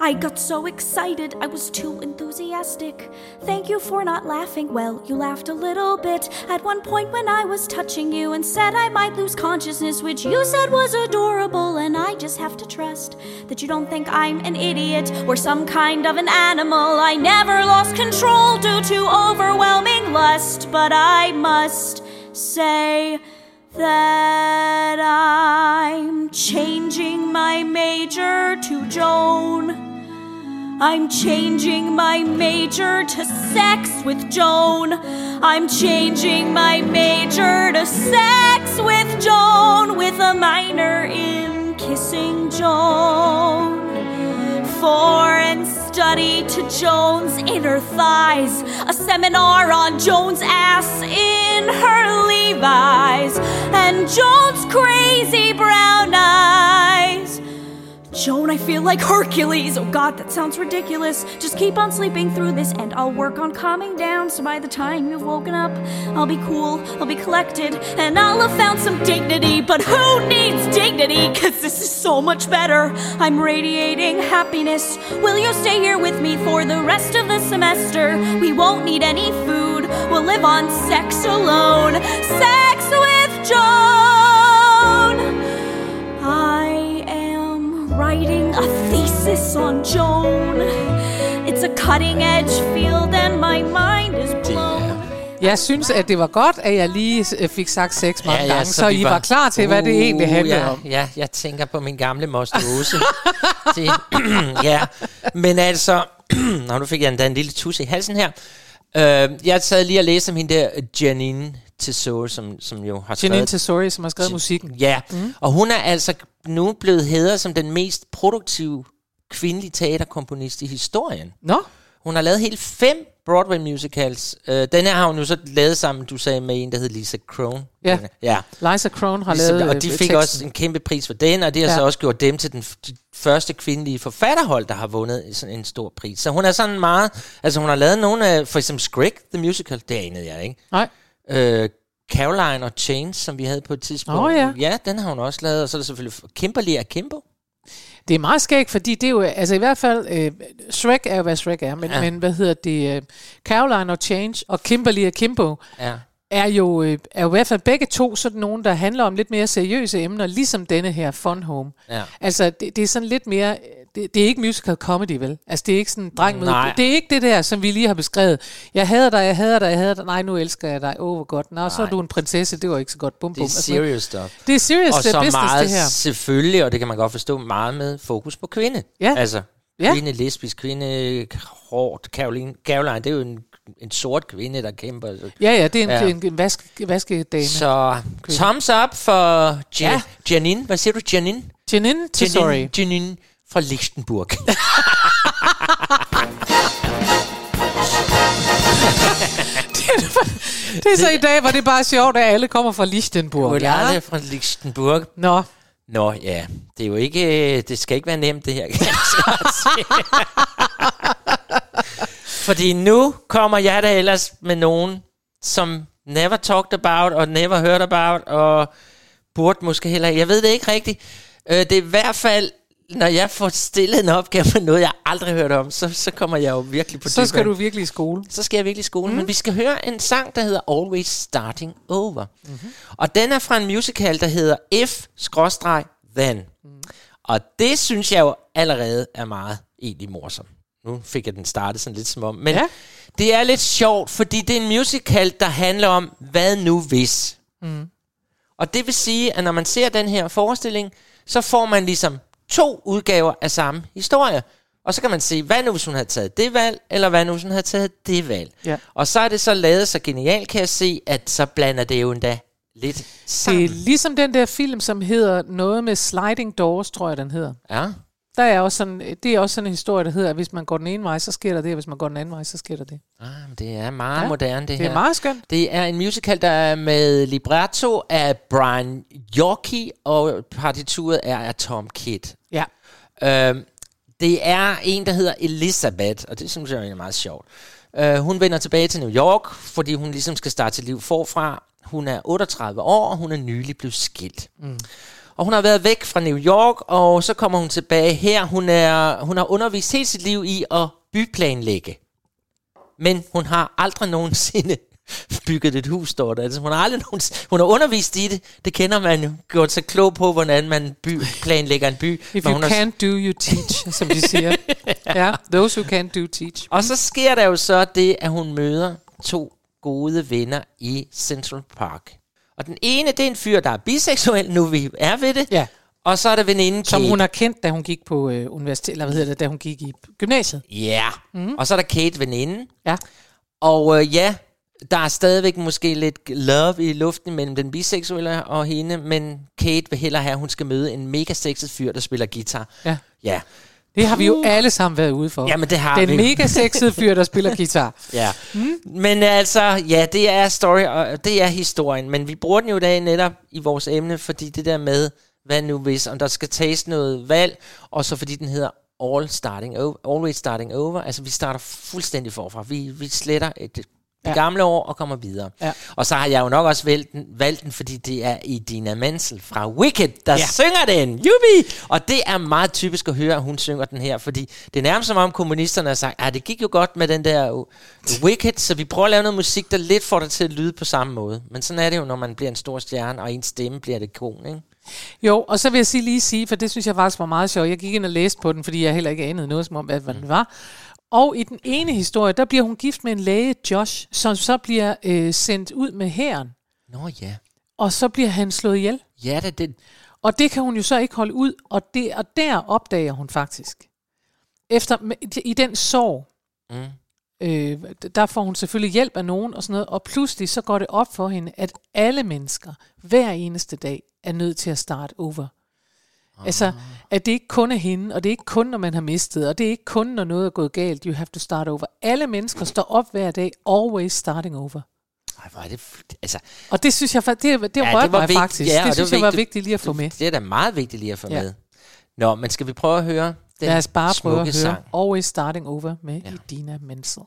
I got so excited, I was too enthusiastic. Thank you for not laughing. Well, you laughed a little bit at one point when I was touching you and said I might lose consciousness, which you said was adorable, and I just have to trust that you don't think I'm an idiot or some kind of an animal. I never lost control due to overwhelming lust, but I must say that I'm changing my major to Joan. I'm changing my major to sex with Joan. I'm changing my major to sex with Joan, with a minor in kissing Joan. Foreign study to Joan's inner thighs, a seminar on Joan's ass in her Levi's, and Joan's crazy brown eyes. Joan, I feel like Hercules. Oh God, that sounds ridiculous. Just keep on sleeping through this and I'll work on calming down, so by the time you've woken up, I'll be cool, I'll be collected, and I'll have found some dignity. But who needs dignity? Cause this is so much better. I'm radiating happiness. Will you stay here with me for the rest of the semester? We won't need any food. We'll live on sex alone. Sex with Joan. I am writing a thesis on Joan. It's a cutting edge field and my mind is blown. Jeg synes, at det var godt, at jeg lige fik sagt sex mange ja, ja, gange, så, så I var, var klar til, uh, hvad det egentlig handlede ja, om. Ja, jeg tænker på min gamle moster Åse. Ja, men altså, nå, nu fik jeg endda en lille tusse i halsen her. Uh, jeg sad lige og læste om hende der, Janine Tesori, som, som jo har skrevet... Janine Tesori, som har skrevet musikken. Ja, mm. Og hun er altså nu blevet hædret som den mest produktive kvindelige teaterkomponist i historien. Nå? No. Hun har lavet hele fem Broadway musicals. Uh, den her har hun jo så lavet sammen, du sagde, med en, der hed Lisa Kron. Ja, ja. Lisa Kron har Lisa, lavet... Og de fik teksten. Også en kæmpe pris for den, og det har ja. Så også gjort dem til den f- første kvindelige forfatterhold, der har vundet sådan en stor pris. Så hun er sådan meget... Altså hun har lavet nogle af... For eksempel Skrik, The Musical, det anede jeg, ikke? Nej. Øh, Caroline and Change, som vi havde på et tidspunkt. Oh, ja. Ja, den har hun også lavet, og så er der selvfølgelig Kimberly Akimbo. Det er meget skægt, fordi det er jo, altså i hvert fald, øh, Shrek er jo, hvad Shrek er, men, ja. men hvad hedder det, øh, Caroline and Change og Kimberly Akimbo ja. er jo øh, er jo i hvert fald begge to sådan nogen, der handler om lidt mere seriøse emner, ligesom denne her Fun Home. Ja. Altså det, det er sådan lidt mere... Det, det er ikke musical comedy, vel? Altså, det er ikke sådan en dreng med... Det er ikke det der, som vi lige har beskrevet. Jeg hader dig, jeg hader dig, jeg hader dig. Nej, nu elsker jeg dig. Åh, oh, hvor godt. Nå, nej. Så er du en prinsesse. Det var ikke så godt. Bum, bum. Det er serious stuff. Det er serious business, det her. Og så meget selvfølgelig, og det kan man godt forstå, meget med fokus på kvinde. Ja. Altså, kvinde, ja. Lesbisk, kvinde, hårdt. Caroline, Caroline, det er jo en, en sort kvinde, der kæmper. Ja, ja, det er en, ja. en, en vask, vaskedame. Så kvinde. Thumbs up for J- ja. Janine. Hvad siger du, Janine? Janine Tesori. Janine fra Lichtenburg. Det er så i dag, hvor det bare er sjovt, at alle kommer fra Lichtenburg. Jo, ja, det er fra Lichtenburg. Nå. Nå, ja. Det er jo ikke... Det skal ikke være nemt, det her. Fordi nu kommer jeg da ellers med nogen, som never talked about, og never heard about, og burde måske heller... Jeg ved det ikke rigtigt. Det er i hvert fald... når jeg får stillet en opgave med noget, jeg aldrig hørt om, så, så kommer jeg jo virkelig på det. Så skal du virkelig i skole. Så skal jeg virkelig i skole. Mm. Men vi skal høre en sang, der hedder Always Starting Over. Mm-hmm. Og den er fra en musical, der hedder If-Then. Mm. Og det synes jeg jo allerede er meget egentlig morsom. Nu fik jeg den startet sådan lidt som om. Men ja. Det er lidt sjovt, fordi det er en musical, der handler om, hvad nu hvis. Mm. Og det vil sige, at når man ser den her forestilling, så får man ligesom to udgaver af samme historie. Og så kan man sige, hvad nu hvis hun havde taget det valg, eller hvad nu hvis hun havde taget det valg. Ja. Og så er det så lavet så genialt, kan jeg se, at så blander det jo endda lidt sammen. Det er ligesom den der film, som hedder noget med Sliding Doors, tror jeg den hedder. Ja. Der er også sådan, det er også sådan en historie, der hedder, at hvis man går den ene vej, så sker der det, og hvis man går den anden vej, så sker der det. Ah, men det er meget ja, moderne, det, det her. Det er meget skønt. Det er en musical, der er med libretto af Brian Yorkie, og partituret er af Tom Kidd. Ja. Øhm, det er en, der hedder Elizabeth, og det synes jeg er meget sjovt. Øh, hun vender tilbage til New York, fordi hun ligesom skal starte sit liv forfra. Hun er otteogtredive år, og hun er nylig blevet skilt. Mm. Og hun har været væk fra New York, og så kommer hun tilbage her. Hun, er, hun har undervist hele sit liv i at byplanlægge. Men hun har aldrig nogensinde bygget et hus, står der. Altså, hun, har aldrig hun har undervist i det. Det kender man jo. Gjort sig klog på, hvordan man by, planlægger en by. If you can't do, you teach, som de siger. Ja, yeah, those who can't do, teach. Og så sker der jo så det, at hun møder to gode venner i Central Park. Og den ene, det er en fyr, der er biseksuel, nu vi er ved det. Ja. Og så er der veninden Kate. Som hun har kendt, da hun gik på øh, universitet, eller hvad hedder det, da hun gik i gymnasiet. Ja. Mm. Og så er der Kate, veninden. Ja. Og øh, ja, der er stadigvæk måske lidt love i luften mellem den biseksuelle og hende, men Kate vil hellere have, at hun skal møde en mega sexet fyr, der spiller guitar. Ja. Ja. Det har vi jo alle sammen været ude for. Jamen, det har den vi. Den mega sexede fyr, der spiller guitar. Ja. Mm. Men altså, ja, det er story, og det er historien. Men vi bruger den jo i dag netop i vores emne, fordi det der med, hvad nu hvis, om der skal tages noget valg, og så fordi den hedder All Starting Over, Always Starting Over. Altså, vi starter fuldstændig forfra. Vi, vi sletter et ja. gamle år og kommer videre. Ja. Og så har jeg jo nok også valgt den, valgt den fordi det er Idina Menzel fra Wicked, der ja. synger den. Jubi! Og det er meget typisk at høre, at hun synger den her, fordi det er nærmest som om kommunisterne har sagt, ah, det gik jo godt med den der uh, Wicked, så vi prøver at lave noget musik, der lidt får det til at lyde på samme måde. Men sådan er det jo, når man bliver en stor stjerne, og ens stemme bliver det kon, ikke? Jo, og så vil jeg sige, lige sige, for det synes jeg faktisk var meget sjovt. Jeg gik ind og læste på den, fordi jeg heller ikke anede noget som om, hvad den var. Og i den ene historie, der bliver hun gift med en læge, Josh, som så bliver øh, sendt ud med hæren. Nå ja. Og så bliver han slået ihjel. Ja, det den. Og det kan hun jo så ikke holde ud, og, det, og der opdager hun faktisk. Efter, i den sorg, mm. øh, der får hun selvfølgelig hjælp af nogen og sådan noget, og pludselig så går det op for hende, at alle mennesker hver eneste dag er nødt til at starte over. Altså, at det ikke kun er hende, og det er ikke kun, når man har mistet, og det er ikke kun, når noget er gået galt. You have to start over. Alle mennesker står op hver dag, always starting over. Ej, hvor er det... Altså, og det synes jeg det, det ja, rørte det var mig vigt, faktisk. Ja, det synes det jeg var vigtigt, vigtigt lige at få med. Det er da meget vigtigt lige at få ja. med. Nå, men skal vi prøve at høre den Lad os bare prøve at høre Always Starting Over med ja. Idina Menzel.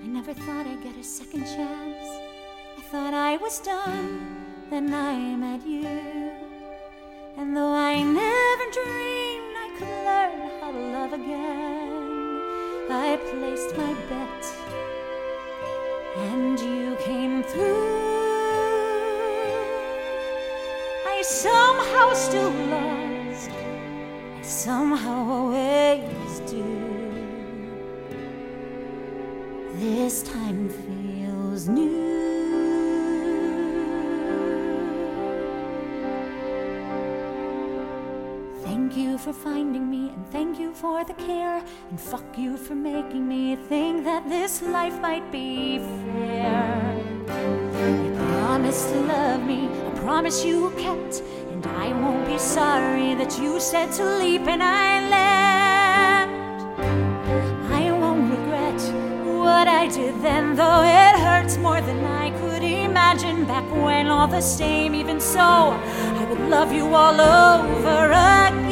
I never thought I'd get a second chance. I thought I was done, then I met you. And though I never dreamed I could learn how to love again, I placed my bet, and you came through. I somehow still lost, I somehow always do. This time feels new. Thank you for finding me, and thank you for the care, and fuck you for making me think that this life might be fair. You promised to love me, a promise you kept, and I won't be sorry that you said to leap and I left. I won't regret what I did then, though it hurts more than I could imagine. Back when all the same, even so, I would love you all over again.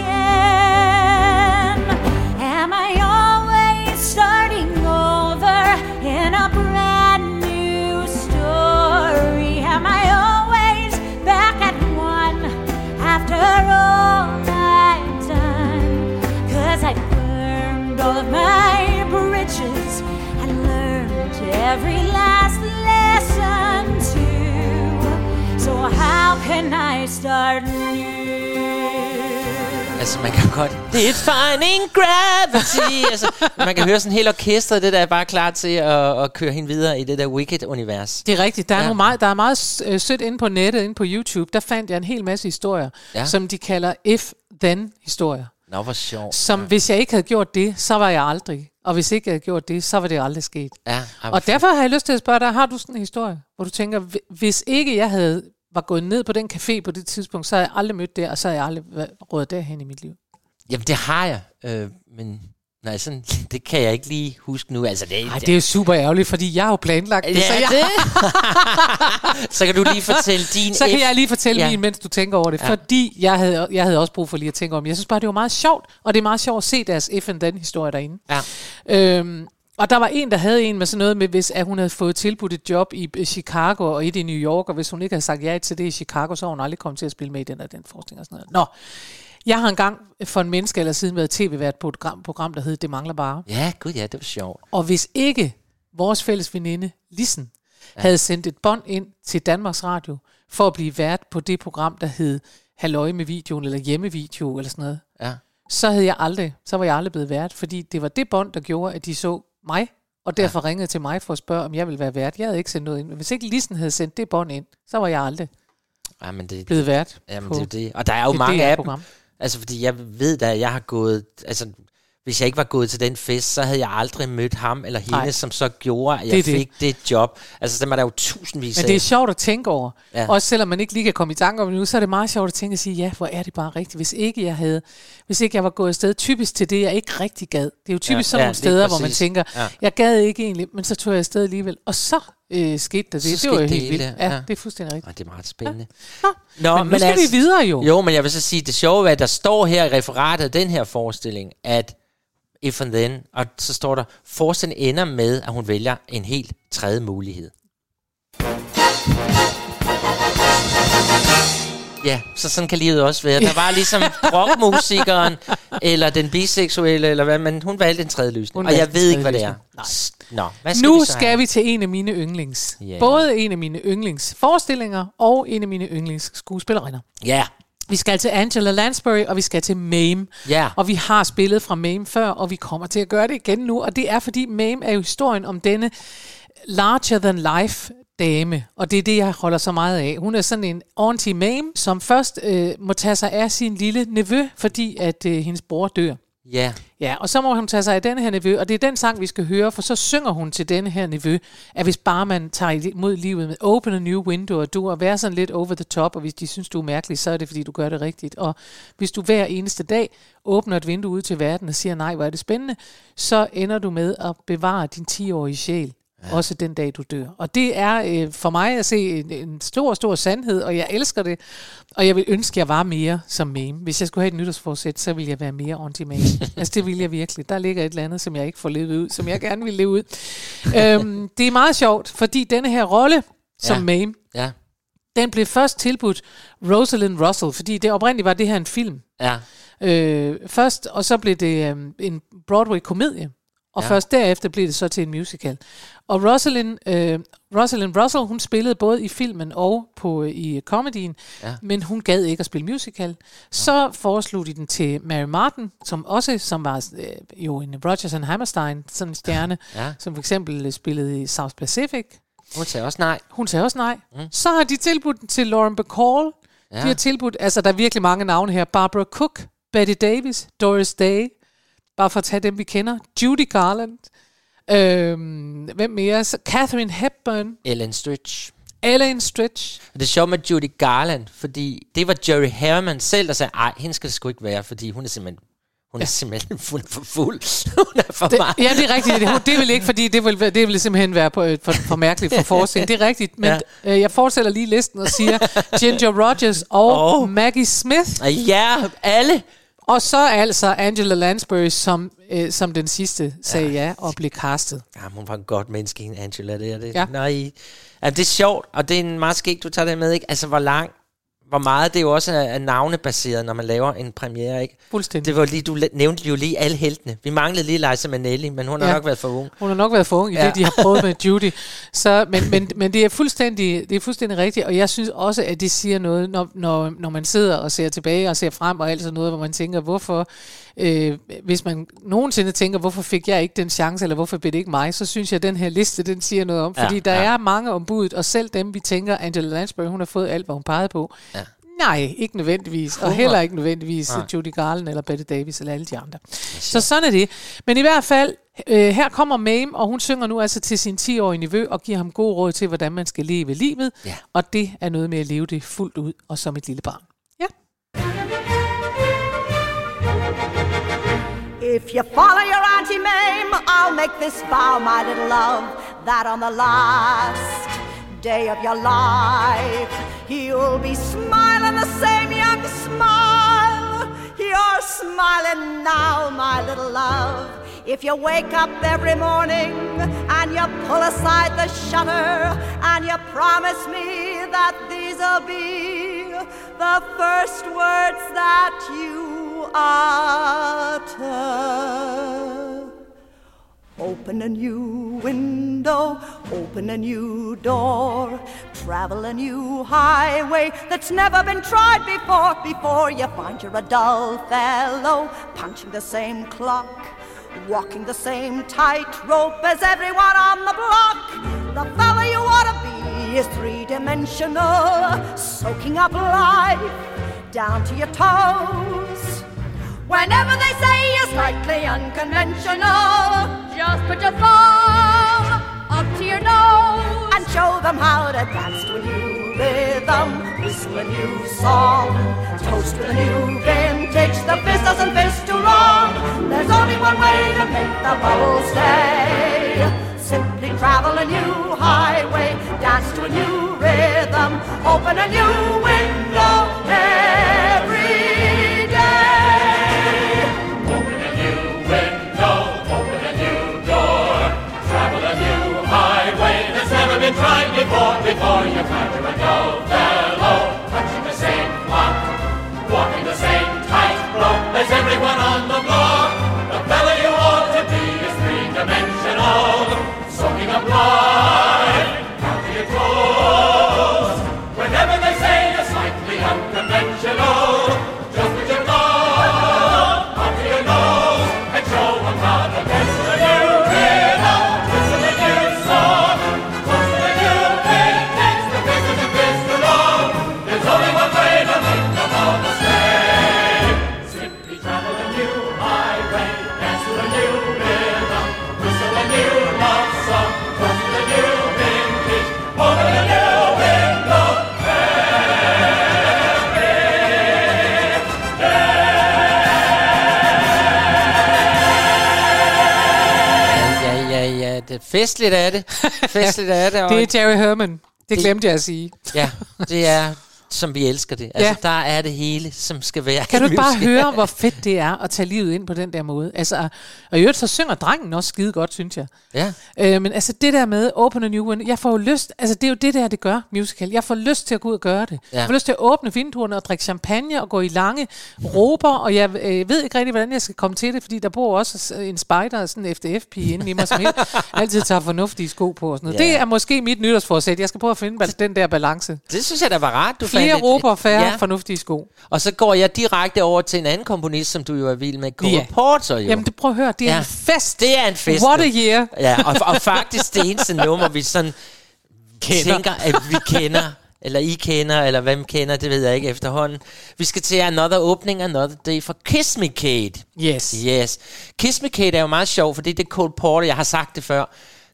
every last lesson too. So how can I start new? Altså man kan godt Defining Gravity. Altså man kan høre sådan hele orkestret, det der er bare klar til at, at køre hende videre i det der Wicked-univers. Det er rigtigt. Der er, ja. meget, der er meget sødt inde på nettet, inde på YouTube. Der fandt jeg en hel masse historier, ja. som de kalder if-then-historier. Nå, hvor sjovt. Som ja. hvis jeg ikke havde gjort det, så var jeg aldrig. Og hvis ikke jeg havde gjort det, så var det aldrig sket. Ja, og fint. Derfor har jeg lyst til at spørge dig, har du sådan en historie, hvor du tænker, hvis ikke jeg havde var gået ned på den café på det tidspunkt, så havde jeg aldrig mødt der, og så havde jeg aldrig røget derhen i mit liv? Jamen, det har jeg, øh, men nej, sådan, det kan jeg ikke lige huske nu. Altså, det, Ej, det er jo super ærgerligt, fordi jeg har jo planlagt det. Ja, så, jeg... det. Så kan du lige fortælle din... Så kan F... jeg lige fortælle ja. min, mens du tænker over det. Ja. Fordi jeg havde, jeg havde også brug for lige at tænke om. Jeg synes bare, det var meget sjovt, og det er meget sjovt at se deres F and Den-historie derinde. Ja. Øhm, og der var en, der havde en med sådan noget med, hvis at hun havde fået tilbudt et job i Chicago og et i New York, og hvis hun ikke havde sagt ja til det i Chicago, så havde hun aldrig kommet til at spille med i den og den forskning og sådan noget. Nå. Jeg har engang for en menneske eller siden været tv-vært på et program, der hed Det Mangler Bare. Ja, gud ja, det var sjovt. Og hvis ikke vores fælles veninde, Lissen, ja. havde sendt et bånd ind til Danmarks Radio, for at blive vært på det program, der hed Halløj med videoen, eller Hjemmevideo, eller sådan noget, ja. så, havde jeg aldrig, så var jeg aldrig blevet vært, fordi det var det bånd, der gjorde, at de så mig, og derfor ja. ringede til mig for at spørge, om jeg ville være vært. Jeg havde ikke sendt noget ind, men hvis ikke Lissen havde sendt det bånd ind, så var jeg aldrig ja, men det, blevet vært. Ja, men det, det. Og der er jo mange af program. Altså, fordi jeg ved da, at jeg har gået... Altså, hvis jeg ikke var gået til den fest, så havde jeg aldrig mødt ham eller hende, Ej. som så gjorde, at jeg det fik det. det job. Altså, der er jo tusindvis af... Men det er sjovt at tænke over. Ja. Også selvom man ikke lige kan komme i tanke om det nu, så er det meget sjovt at tænke og sige, ja, hvor er det bare rigtigt. Hvis ikke jeg havde... Hvis ikke jeg var gået afsted typisk til det, jeg ikke rigtig gad. Det er jo typisk ja, sådan ja, nogle steder, hvor man tænker, ja. jeg gad ikke egentlig, men så tog jeg afsted alligevel. Og så... Øh, skete der det. Det var jo helt vildt. Ja, ja, det er fuldstændig rigtigt. Og det er meget spændende. Ja. Nå, Nå, men nu skal altså, vi videre jo. Jo, men jeg vil så sige, det sjove er, at der står her i referatet af den her forestilling, at if and then, og så står der, forestillingen ender med, at hun vælger en helt tredje mulighed. Ja, så sådan kan livet også være. Der var ligesom rockmusikeren, eller den biseksuelle, eller hvad, men hun valgte en tredje løsning. Og jeg ved ikke, hvad det er. Nå, hvad skal nu vi skal vi til en af mine yndlings. Yeah. Både en af mine yndlingsforestillinger, og en af mine yndlingsskuespillerinder. Ja. Yeah. Vi skal til Angela Lansbury, og vi skal til Mame. Yeah. Og vi har spillet fra Mame før, og vi kommer til at gøre det igen nu. Og det er, fordi Mame er jo historien om denne larger-than-life dame, og det er det, jeg holder så meget af. Hun er sådan en Auntie Mame, som først øh, må tage sig af sin lille nevø, fordi at øh, hendes bror dør. Ja. Yeah. Ja, og så må hun tage sig af denne her nevø, og det er den sang, vi skal høre, for så synger hun til denne her nevø, at hvis bare man tager imod livet med open a new window, og du er være sådan lidt over the top, og hvis de synes, du er mærkelig, så er det, fordi du gør det rigtigt. Og hvis du hver eneste dag åbner et vindue ud til verden og siger, nej, hvor er det spændende, så ender du med at bevare din ti-årige sjæl. Ja. Også den dag, du dør. Og det er øh, for mig at se en, en stor, stor sandhed, og jeg elsker det. Og jeg vil ønske, at jeg var mere som Mame. Hvis jeg skulle have et nytårsforsæt, så ville jeg være mere Auntie Mame. Altså, det ville jeg virkelig. Der ligger et eller andet, som jeg ikke får levet ud, som jeg gerne vil leve ud. øhm, det er meget sjovt, fordi denne her rolle som ja. Mame, ja. den blev først tilbudt Rosalind Russell, fordi det oprindeligt var det her en film. Ja. Øh, først, og så blev det øh, en Broadway-komedie. Og ja. først derefter blev det så til en musical. Og Rosalind, øh, Rosalind Russell, hun spillede både i filmen og på, øh, i komedien, ja. men hun gad ikke at spille musical. Ja. Så foreslog de den til Mary Martin, som også som var øh, jo en Rodgers and Hammerstein, sådan en stjerne, ja. Ja. som for eksempel spillede i South Pacific. Hun sagde også nej. Hun sagde også nej. Mm. Så har de tilbudt den til Lauren Bacall. Ja. De har tilbudt, altså der er virkelig mange navne her. Barbara Cook, Betty Davis, Doris Day. Bare for at tage dem, vi kender. Judy Garland. Øhm, hvem mere? Så Katharine Hepburn. Ellen Stritch. Ellen Stritch. Det er sjovt med Judy Garland, fordi det var Jerry Herman selv, der sagde, ej, hende skal det sgu ikke være, fordi hun er simpelthen... Hun er ja. simpelthen fuld for fuld. Hun er for det, meget. Ja, det er rigtigt. Det, det vil ikke, fordi det vil, det vil simpelthen være på, for, for mærkeligt for forestillingen. Det er rigtigt, men ja. øh, jeg fortsætter lige listen og siger Ginger Rogers og oh. Maggie Smith. Ja, alle... Og så altså Angela Lansbury, som, øh, som den sidste sagde ja, ja og blev castet. Ja, hun var en godt menneske, hende Angela. Det er det. Ja. Nej. Altså, det er sjovt, og det er en meget skægt, du tager det med, ikke? Altså, hvor lang hvor meget det jo også er navnebaseret, når man laver en premiere, ikke? Fuldstændig. Det var lige, du nævnte jo lige alle heltene. Vi manglede lige Liza Minnelli, men hun har ja. nok været for ung. Hun har nok været for ung i ja. det, de har prøvet med Judy. Så, men, men, men det er fuldstændig, det er fuldstændig rigtigt, og jeg synes også, at det siger noget, når, når, når man sidder og ser tilbage og ser frem og alt sådan noget, hvor man tænker, hvorfor, øh, hvis man nogensinde tænker, hvorfor fik jeg ikke den chance, eller hvorfor blev det ikke mig, så synes jeg, at den her liste, den siger noget om, fordi ja, der ja. er mange ombudet, og selv dem, vi tænker, Angela Lansbury, hun har fået alt, hvad hun pegede på. Ja. Nej, ikke nødvendigvis, og heller ikke nødvendigvis Nej. Judy Garland eller Bette Davis eller alle de andre. Så sådan er det. Men i hvert fald, øh, her kommer Mame, og hun synger nu altså til sin ti-årige nevø og giver ham gode råd til, hvordan man skal leve livet. Ja. Og det er noget med at leve det fuldt ud og som et lille barn. Ja. If you follow your Auntie Mame, I'll make this vow, my little love, that on the last day of your life, you'll be smiling the same young smile you're smiling now, my little love. If you wake up every morning and you pull aside the shutter and you promise me that these'll be the first words that you utter. Open a new window, open a new door, travel a new highway that's never been tried before. Before you find you're a dull fellow, punching the same clock, walking the same tightrope as everyone on the block. The fellow you ought to be is three-dimensional, soaking up life down to your toes. Whenever they say you're slightly unconventional, just put your thumb up to your nose and show them how to dance to a new rhythm, whistle a new song, toast to the new vintage. The fist doesn't fist too long. There's only one way to make the bubbles stay. Simply travel a new highway, dance to a new rhythm, open a new window every day. Tried before, before you find you're a dull fellow, touching the same clock, walking the same tightrope as everyone on the block. The fellow you ought to be is three-dimensional, soaking up life down to your toes. Whenever they say you're slightly unconventional, just put your thumb up to your nose and show them how to dance the new rhythm, listen to your song. Festligt er det. Festligt er det. Det er Jerry Herman. Det, det glemte jeg at sige. Ja, det er, som vi elsker det. Altså, ja. Der er det hele, som skal være. Kan du ikke bare høre, hvor fedt det er at tage livet ind på den der måde? Altså, og i øvrigt, så synger drengen også skide godt, synes jeg. Ja. Øh, men altså, det der med open a new one, jeg får jo lyst, altså det er jo det der, det gør musical. Jeg får lyst til at gå ud og gøre det. Ja. Jeg får lyst til at åbne vinduerne og drikke champagne og gå i lange råber, og jeg øh, ved ikke rigtig, hvordan jeg skal komme til det, fordi der bor også en spider, sådan en F D F-pige inde i mig, som helt altid tager fornuftige sko på og sådan noget. Ja. Det er måske mit nytårsforsæt. Jeg skal prøve at finde den der balance. Det synes jeg, der var rart, du flere råber, færre ja. fornuftige sko. Og så går jeg direkte over til en anden komponist, som du jo er vild med, Cole yeah. Porter. Jo. Jamen, det, prøv at høre, det er ja. en fest. Det er en fest. What a year. Ja, og, og faktisk det eneste nummer, vi sådan kender. tænker, at vi kender, eller I kender, eller hvem kender, det ved jeg ikke efterhånden. Vi skal til Another Opening, Another Day fra Kiss Me Kate. Yes. Yes. Kiss Me Kate er jo meget sjov, fordi det er Cole Porter, jeg har sagt det før.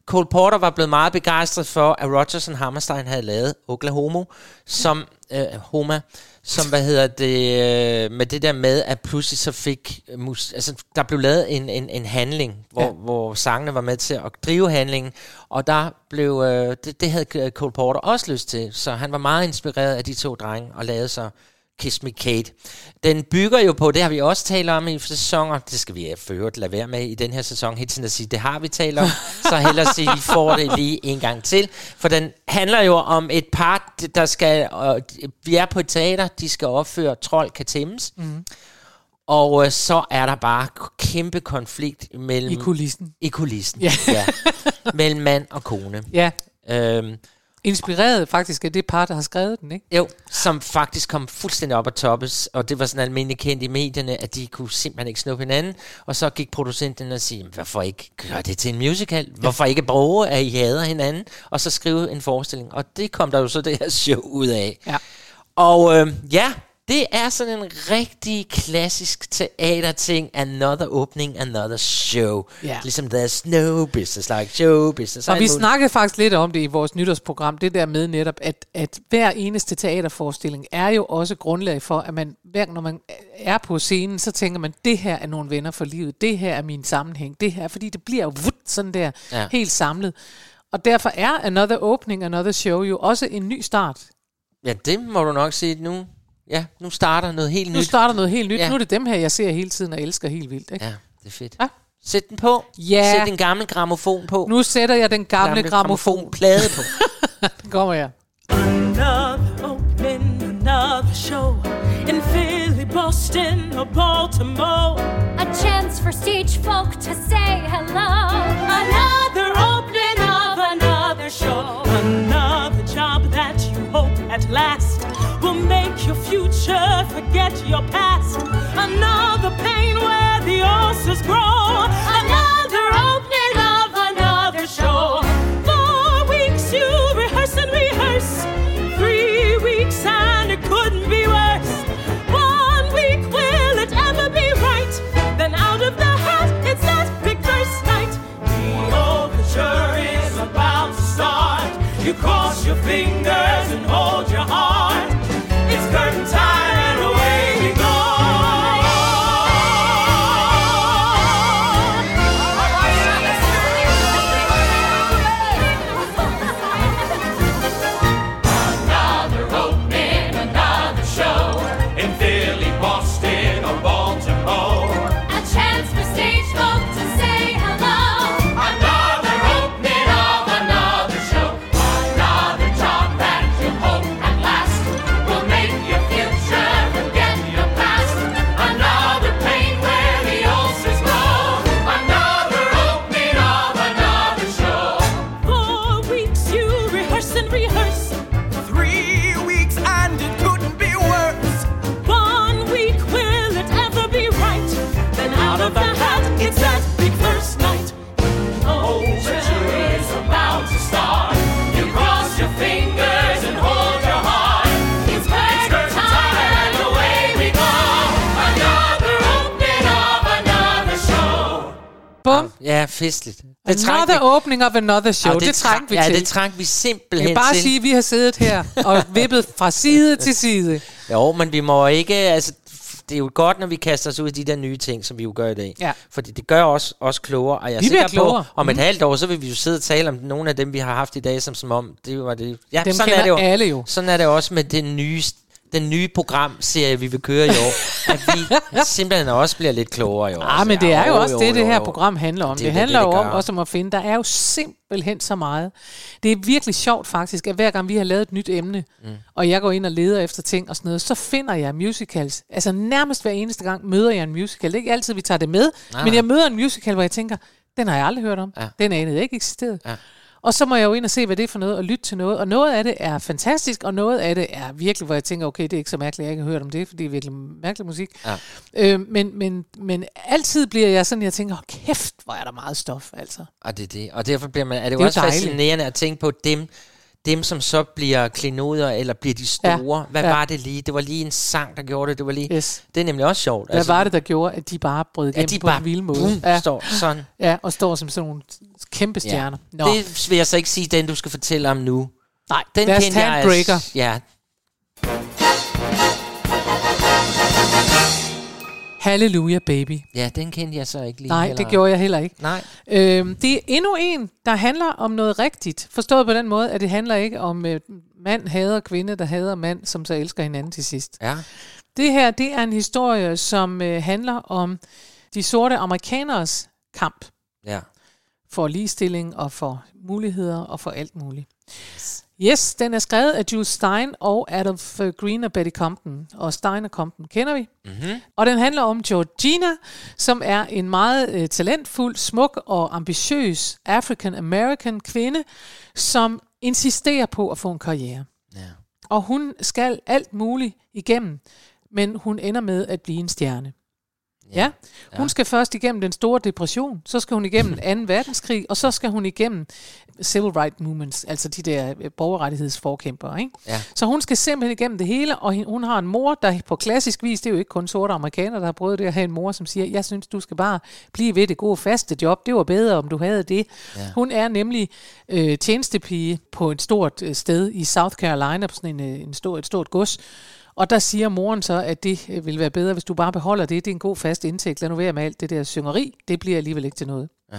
Cole Porter var blevet meget begejstret for, at Rodgers og Hammerstein havde lavet Oklahoma, som... Øh, Homa, som hvad hedder det, øh, med det der med, at pludselig så fik, øh, mus- altså der blev lavet en, en, en handling, hvor, ja. hvor sangene var med til at drive handlingen, og der blev, øh, det, det havde Cole Porter også lyst til, så han var meget inspireret af de to drenge, og lavede så Kiss Me Kate. Den bygger jo på, det har vi også talt om i sæsoner, det skal vi for øvrigt lade være med i den her sæson, helt tiden at sige, det har vi talt om, så hellere sige, I får det lige en gang til, for den handler jo om et par, der skal, og vi er på et teater, de skal opføre Trold kan tæmmes. Mm. Og øh, så er der bare kæmpe konflikt mellem... I kulissen. I kulissen, ja. ja. Mellem mand og kone. Ja. Øhm, Inspireret faktisk af det par, der har skrevet den, ikke? Jo, som faktisk kom fuldstændig op at toppes, og det var sådan almindeligt kendt i medierne, at de kunne simpelthen ikke snuppe hinanden, og så gik producenten og sagde, hvorfor ikke gøre det til en musical? Hvorfor ikke bruge, at I hader hinanden? Og så skrive en forestilling, og det kom der jo så det her show ud af. Ja. Og øh, ja, det er sådan en rigtig klassisk teaterting, another opening, another show. Yeah. Ligesom there's no business like show business. Og vi snakkede faktisk lidt om det i vores nytårsprogram, det der med netop, at, at hver eneste teaterforestilling er jo også grundlag for, at man hver når man er på scenen, så tænker man, det her er nogle venner for livet, det her er min sammenhæng, det her, fordi det bliver jo sådan der, ja. Helt samlet. Og derfor er another opening, another show jo også en ny start. Ja, det må du nok sige nu. Ja, nu starter noget helt nyt. Nu starter noget helt nyt. Ja. Nu er det dem her, jeg ser hele tiden og elsker helt vildt. Ikke? Ja, det er fedt. Ja. Sæt den på. Ja. Sæt den gamle grammofon på. Nu sætter jeg den gamle, gamle grammofonplade på. Den kommer jeg. Another opening, another show. In Philly, Boston or Baltimore. A chance for stage folk to say hello. Another opening of another show. Another job that you hope at last. Will make your future forget your past. Another pain where the ulcers grow. Another opening of another show. Four weeks you rehearse and rehearse. Three weeks and it couldn't be worse. One week will it ever be right? Then out of the hat it's that big first night. The overture is about to start. You cross your fingers and hold your heart. Curtain time and away you go. Another opening, another show. In Philly, Boston or Baltimore. A chance for stage folk to say hello. Another opening of another show. Another job that you hope at last will make Bum. Ja, festligt. Det another opening of another show. Ja, det, det trængte vi ja, til. Ja, det trængte vi simpelthen til. Jeg bare til. Sige, at vi har siddet her og vippet fra side til side. Jo, men vi må ikke... Altså, det er jo godt, når vi kaster os ud i de der nye ting, som vi jo gør i dag. Ja. Fordi det gør os, os klogere. Og jeg vi bliver klogere. På, om mm. et halvt år, så vil vi jo sidde og tale om nogle af dem, vi har haft i dag, som, som om... Det var det. Ja, dem sådan er det jo. Alle jo. Sådan er det også med det nye... Den nye programserie, vi vil køre i år, at vi simpelthen også bliver lidt klogere i år. Ah, men det er jo også det, det her program handler om. Det, det handler det, det jo om også om at finde, der er jo simpelthen så meget. Det er virkelig sjovt faktisk, at hver gang vi har lavet et nyt emne, mm. og jeg går ind og leder efter ting og sådan noget, så finder jeg musicals. Altså nærmest hver eneste gang møder jeg en musical. Det er ikke altid, vi tager det med, nej, men jeg møder en musical, hvor jeg tænker, den har jeg aldrig hørt om. Ja. Den anede ikke eksisteret. Ja. Og så må jeg jo ind og se, hvad det er for noget, og lytte til noget. Og noget af det er fantastisk, og noget af det er virkelig, hvor jeg tænker, okay, det er ikke så mærkeligt, jeg ikke har hørt om det, for det er virkelig mærkelig musik. Ja. Øh, men, men, men altid bliver jeg sådan, jeg tænker, oh, kæft, hvor er der meget stof, altså. Og det er det. Og derfor bliver man, er det, det jo også dejligt. Fascinerende at tænke på dem, dem som så bliver klenoder, eller bliver de store. Ja. Hvad ja. Var det lige? Det var lige en sang, der gjorde det. Det var lige. Yes. Det er nemlig også sjovt. Hvad altså, var det, der gjorde, at de bare brød igennem de på en vild måde? Boom, ja. Står sådan. Ja, og står som sådan nogle kæmpe stjerner. Ja. Det vil jeg så ikke sige, den du skal fortælle om nu. Nej, den deres Handbreaker. Altså, ja. Hallelujah, Baby. Ja, den kendte jeg så ikke lige. Nej, heller. Det gjorde jeg heller ikke. Nej. Øhm, det er endnu en, der handler om noget rigtigt. Forstået på den måde, at det handler ikke om øh, mand hader kvinde, der hader mand, som så elsker hinanden til sidst. Ja. Det her, det er en historie, som øh, handler om de sorte amerikaneres kamp. Ja. For ligestilling og for muligheder og for alt muligt. Yes. Yes, den er skrevet af Jules Stein og Adolph Green og Betty Compton. Og Stein og Compton kender vi. Mm-hmm. Og den handler om Georgina, som er en meget øh, talentfuld, smuk og ambitiøs African-American kvinde, som insisterer på at få en karriere. Yeah. Og hun skal alt muligt igennem, men hun ender med at blive en stjerne. Ja. ja, hun ja. skal først igennem den store depression, så skal hun igennem anden verdenskrig, og så skal hun igennem civil rights movements, altså de der borgerrettighedsforkæmpere. Ikke? Ja. Så hun skal simpelthen igennem det hele, og hun har en mor, der på klassisk vis, det er jo ikke kun sorte amerikanere, der har prøvet det at have en mor, som siger, jeg synes, du skal bare blive ved det gode faste job, det var bedre, om du havde det. Ja. Hun er nemlig øh, tjenestepige på et stort sted i South Carolina, på sådan en, en stor, et stort gods. Og der siger moren så, at det vil være bedre, hvis du bare beholder det. Det er en god fast indtægt. Lad nu være med alt det der syngeri. Det bliver alligevel ikke til noget. Ja,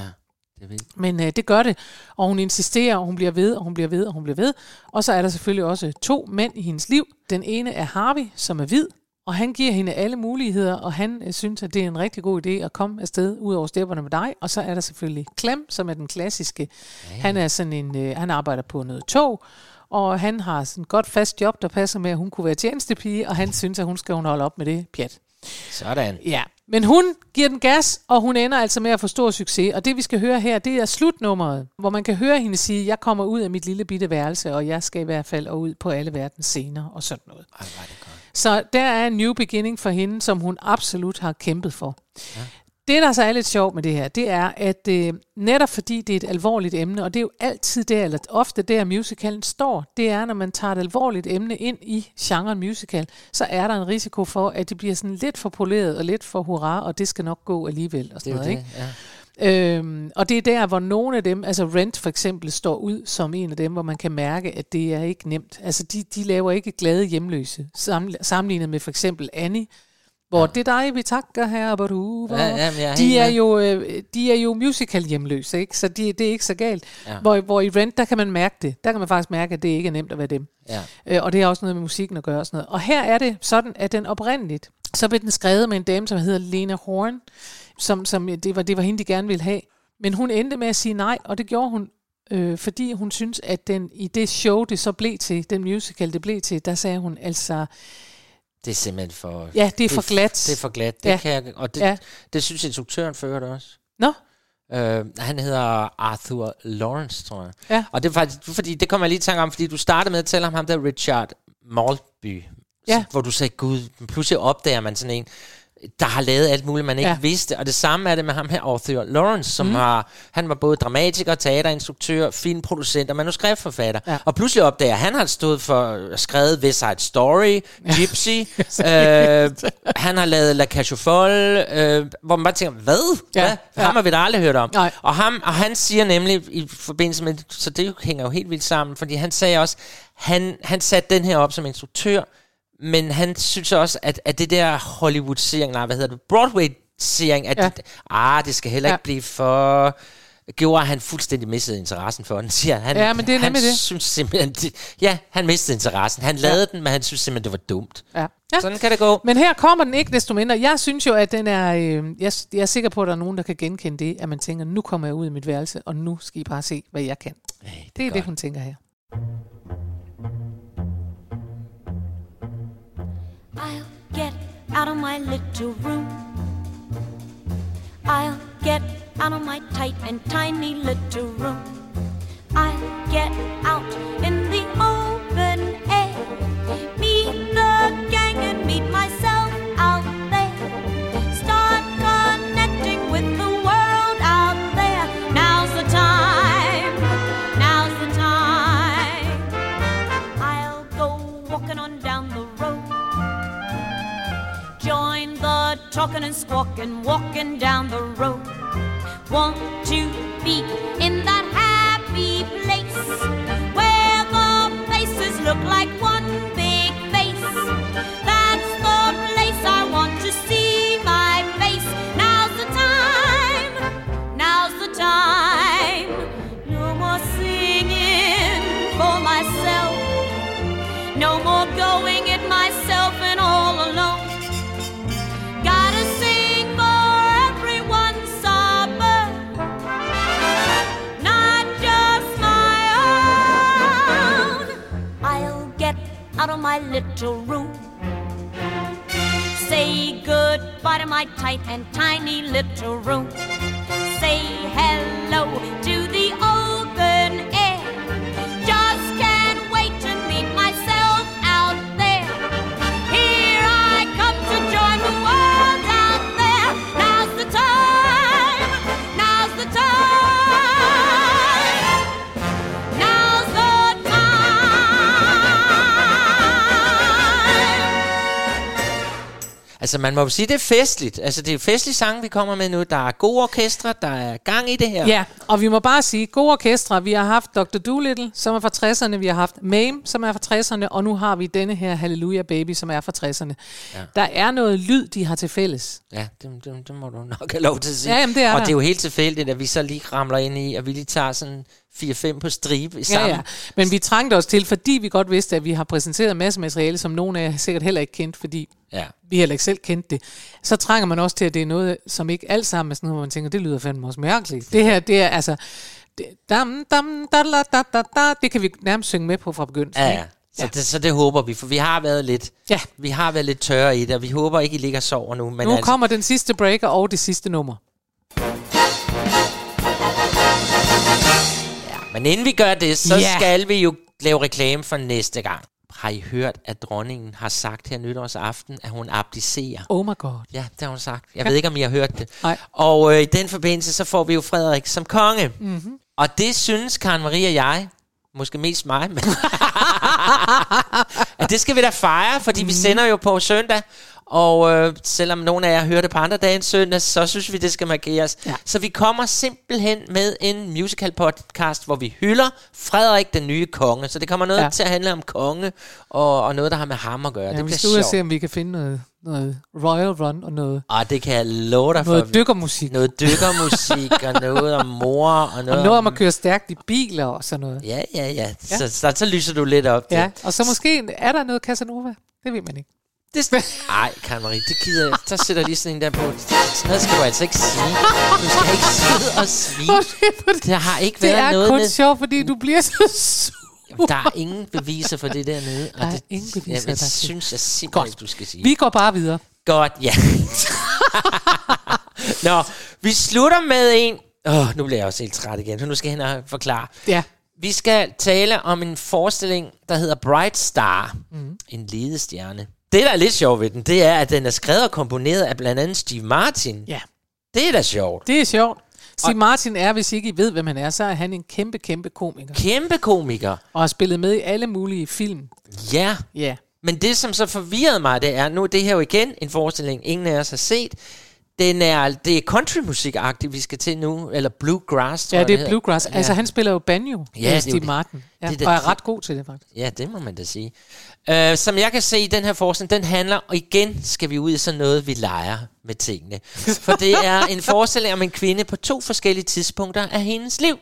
det er vildt. Men øh, det gør det. Og hun insisterer, og hun bliver ved, og hun bliver ved, og hun bliver ved. Og så er der selvfølgelig også to mænd i hendes liv. Den ene er Harvey, som er hvid. Og han giver hende alle muligheder, og han øh, synes, at det er en rigtig god idé at komme afsted ud over stepperne med dig. Og så er der selvfølgelig Clem, som er den klassiske. Ja, ja. Han er sådan en, øh, han arbejder på noget tog. Og han har sådan et godt fast job, der passer med, at hun kunne være tjenestepige, og han synes, at hun skal hun holde op med det pjat. Sådan. Ja, men hun giver den gas, og hun ender altså med at få stor succes. Og det, vi skal høre her, det er slutnummeret, hvor man kan høre hende sige, jeg kommer ud af mit lille bitte værelse, og jeg skal i hvert fald ud på alle verdens scener, og sådan noget. Ej, var det godt. Så der er en new beginning for hende, som hun absolut har kæmpet for. Ja. Det, der så er lidt sjovt med det her, det er, at øh, netop fordi det er et alvorligt emne, og det er jo altid der, eller ofte der musicalen står, det er, når man tager et alvorligt emne ind i genren musical, så er der en risiko for, at det bliver sådan lidt for poleret og lidt for hurra, og det skal nok gå alligevel. Og sådan det er noget, det, ikke? Ja. Øhm, og det er der, hvor nogle af dem, altså Rent for eksempel, står ud som en af dem, hvor man kan mærke, at det er ikke nemt. Altså de, de laver ikke glade hjemløse, sammenlignet med for eksempel Annie, hvor ja. det dig, vi takker her, hvor du var. Ja, jamen, er de, er jo, øh, de er jo musical hjemløse, ikke? Så de, det er ikke så galt. Ja. Hvor, hvor i Rent, der kan man mærke det. Der kan man faktisk mærke, at det ikke er nemt at være dem. Ja. Øh, og det har også noget med musikken at gøre. Og, sådan noget. Og her er det sådan, at den oprindeligt, så blev den skrevet med en dame, som hedder Lena Horne, som, som det, var, det var hende, de gerne ville have. Men hun endte med at sige nej, og det gjorde hun, øh, fordi hun synes, at den i det show, det så blev til, den musical, det blev til, der sagde hun altså... Det er simpelthen for... Ja, det er for glat. Det, det er for glat, det ja. kan jeg... Og det, ja. det synes instruktøren fører det også. Nå? Øh, han hedder Arthur Laurents, tror jeg. Ja. Og det er faktisk... Fordi, det kommer jeg lige i tanke om, fordi du startede med at tale om ham der, Richard Maltby. Ja. Hvor du sagde, gud, pludselig opdager man sådan en, der har lavet alt muligt, man ikke ja. vidste. Og det samme er det med ham her, Arthur Laurents, som mm. har... Han var både dramatiker, teaterinstruktør, filmproducent og manuskriptforfatter. Ja. Og pludselig opdager, han har stået for skrevet West Side Story, Gypsy. øh, han har lavet La Cage aux Folles, øh, hvor man bare tænker, hvad? Ja. Hvad? Ja. Ham har vi da aldrig hørt om. Og, ham, og han siger nemlig, i forbindelse med... Så det hænger jo helt vildt sammen, fordi han sagde også, han, han satte den her op som instruktør, men han synes også, at, at det der Hollywood-sering, nej, hvad hedder det, Broadway-sering, at ja. det, ah, det skal heller ikke ja. blive for... Gjorde han fuldstændig mistede interessen for den, siger han. Ja, men det er nemlig det. Synes simpelthen, det, ja, han mistede interessen. Han lavede ja. den, men han synes simpelthen, det var dumt. Ja. Ja. Sådan kan det gå. Men her kommer den ikke desto mindre. Jeg synes jo, at den er... Øh, jeg, jeg er sikker på, at der er nogen, der kan genkende det, at man tænker, nu kommer jeg ud i mit værelse, og nu skal I bare se, hvad jeg kan. Hey, det, det er godt. Det, hun tænker her. I'll get out of my little room. I'll get out of my tight and tiny little room. I'll get out in the open air. Meet the gang and meet myself out there. Start connecting with the world out there. Now's the time. Now's the time. I'll go walking on down the road. Join the talking and squawking, walking down the road. Want to be in that happy place where the faces look like one big face. That's the place I want to see my face. Now's the time, now's the time. No more singing for myself. No more going it myself and all alone. Gotta sing for everyone sober. out of my little room. Say goodbye to my tight and tiny little room. Say hello to the open air. Just can't wait to meet myself out there. Here I come to join the world out there. Now's the time, now's the time, now's the time. Altså man må jo sige, det er festligt. Altså det er festlige sange, vi kommer med nu. Der er gode orkestre, der er gang i det her. Ja, og vi må bare sige, gode orkestre. Vi har haft doktor Dolittle, som er fra tresserne. Vi har haft Mame, som er fra tresserne. Og nu har vi denne her Hallelujah Baby, som er fra tresserne. Ja. Der er noget lyd, de har til fælles. Ja, det, det, det må du nok have lov til at sige. Ja, jamen, det er og der. Det er jo helt tilfældigt, at vi så lige ramler ind i, at vi lige tager sådan fire fem på stribe sammen. Ja, ja. Men vi trængte os til, fordi vi godt vidste, at vi har præsenteret en masse materiale, som nogen af jer sikkert heller ikke kendte, fordi ja. vi heller ikke selv kendte det. Så trænger man også til, at det er noget, som ikke alt sammen er sådan noget, hvor man tænker, det lyder fandme også mærkeligt. Det her, det er altså... Det, dam, dam, da, la, da, da, da, det kan vi nærmest synge med på fra begyndelsen. Ja, ja. Så, ja. Det, så det håber vi, for vi har været lidt, ja. vi har været lidt tørre i det, og vi håber ikke, I ligger og sover nu. Men nu altså, kommer den sidste breaker og det sidste nummer. Men inden vi gør det, så yeah. skal vi jo lave reklame for næste gang. Har I hørt, at dronningen har sagt her nytårsaften, at hun abdicerer? Oh my god. Ja, det har hun sagt. Jeg ja. ved ikke, om I har hørt det. Nej. Og øh, i den forbindelse, så får vi jo Frederik som konge. Mm-hmm. Og det synes Karen-Marie og jeg, måske mest mig, men at det skal vi da fejre, fordi mm. vi sender jo på søndag. Og øh, selvom nogle af jer hører det på andre dage end søndag, så synes vi, det skal markeres. Ja. Så vi kommer simpelthen med en musical podcast, hvor vi hylder Frederik den nye konge. Så det kommer noget ja. til at handle om konge, og, og noget, der har med ham at gøre. Ja, det bliver sjovt. Vi skal se, om vi kan finde noget, noget Royal Run og noget... Ah, det kan jeg love dig for. Noget dykkermusik. Noget dykkermusik, og noget om mor, og noget... Og noget om at køre stærkt i biler og sådan noget. Ja, ja, ja. ja. Så, så, så lyser du lidt op. Ja, det. Og så måske er der noget Casanova. Det ved man ikke. Nej, Karen-Marie, det gider jeg. Så sætter jeg lige sådan en der på. Sådan noget skal du altså ikke sige. Du skal ikke sidde og svige. Det har ikke været noget. Det er kun med... sjovt, fordi du bliver så sur. Der er ingen beviser for det dernede. Og der er det, ingen beviser. Jeg synes jeg simpelthen ikke, du skal sige. Vi går bare videre. Godt, ja. Nå, vi slutter med en. Åh, nu bliver jeg også helt træt igen. Nu skal jeg hen og forklare. Ja. Vi skal tale om en forestilling, der hedder Bright Star. Mm. En ledestjerne. Det, der er lidt sjovt ved den, det er, at den er skrevet og komponeret af blandt andet Steve Martin. Ja. Det er da sjovt. Det er sjovt. Steve og Martin er, hvis ikke I ved, hvem han er, så er han en kæmpe, kæmpe komiker. Kæmpe komiker. Og har spillet med i alle mulige film. Ja. Ja. Men det, som så forvirrede mig, det er, nu det her jo igen en forestilling, ingen af os har set. Den er, det er countrymusikagtigt, vi skal til nu, eller bluegrass, tror jeg. Ja, det er bluegrass. Ja. Altså, han spiller jo banjo, ja, Steve det. Martin. Ja, det, det, og er ret god til det, faktisk. Ja, det må man da sige. Uh, som jeg kan se i den her forestilling, den handler, og igen skal vi ud i sådan noget, vi leger med tingene. For det er en forestilling om en kvinde på to forskellige tidspunkter af hendes liv.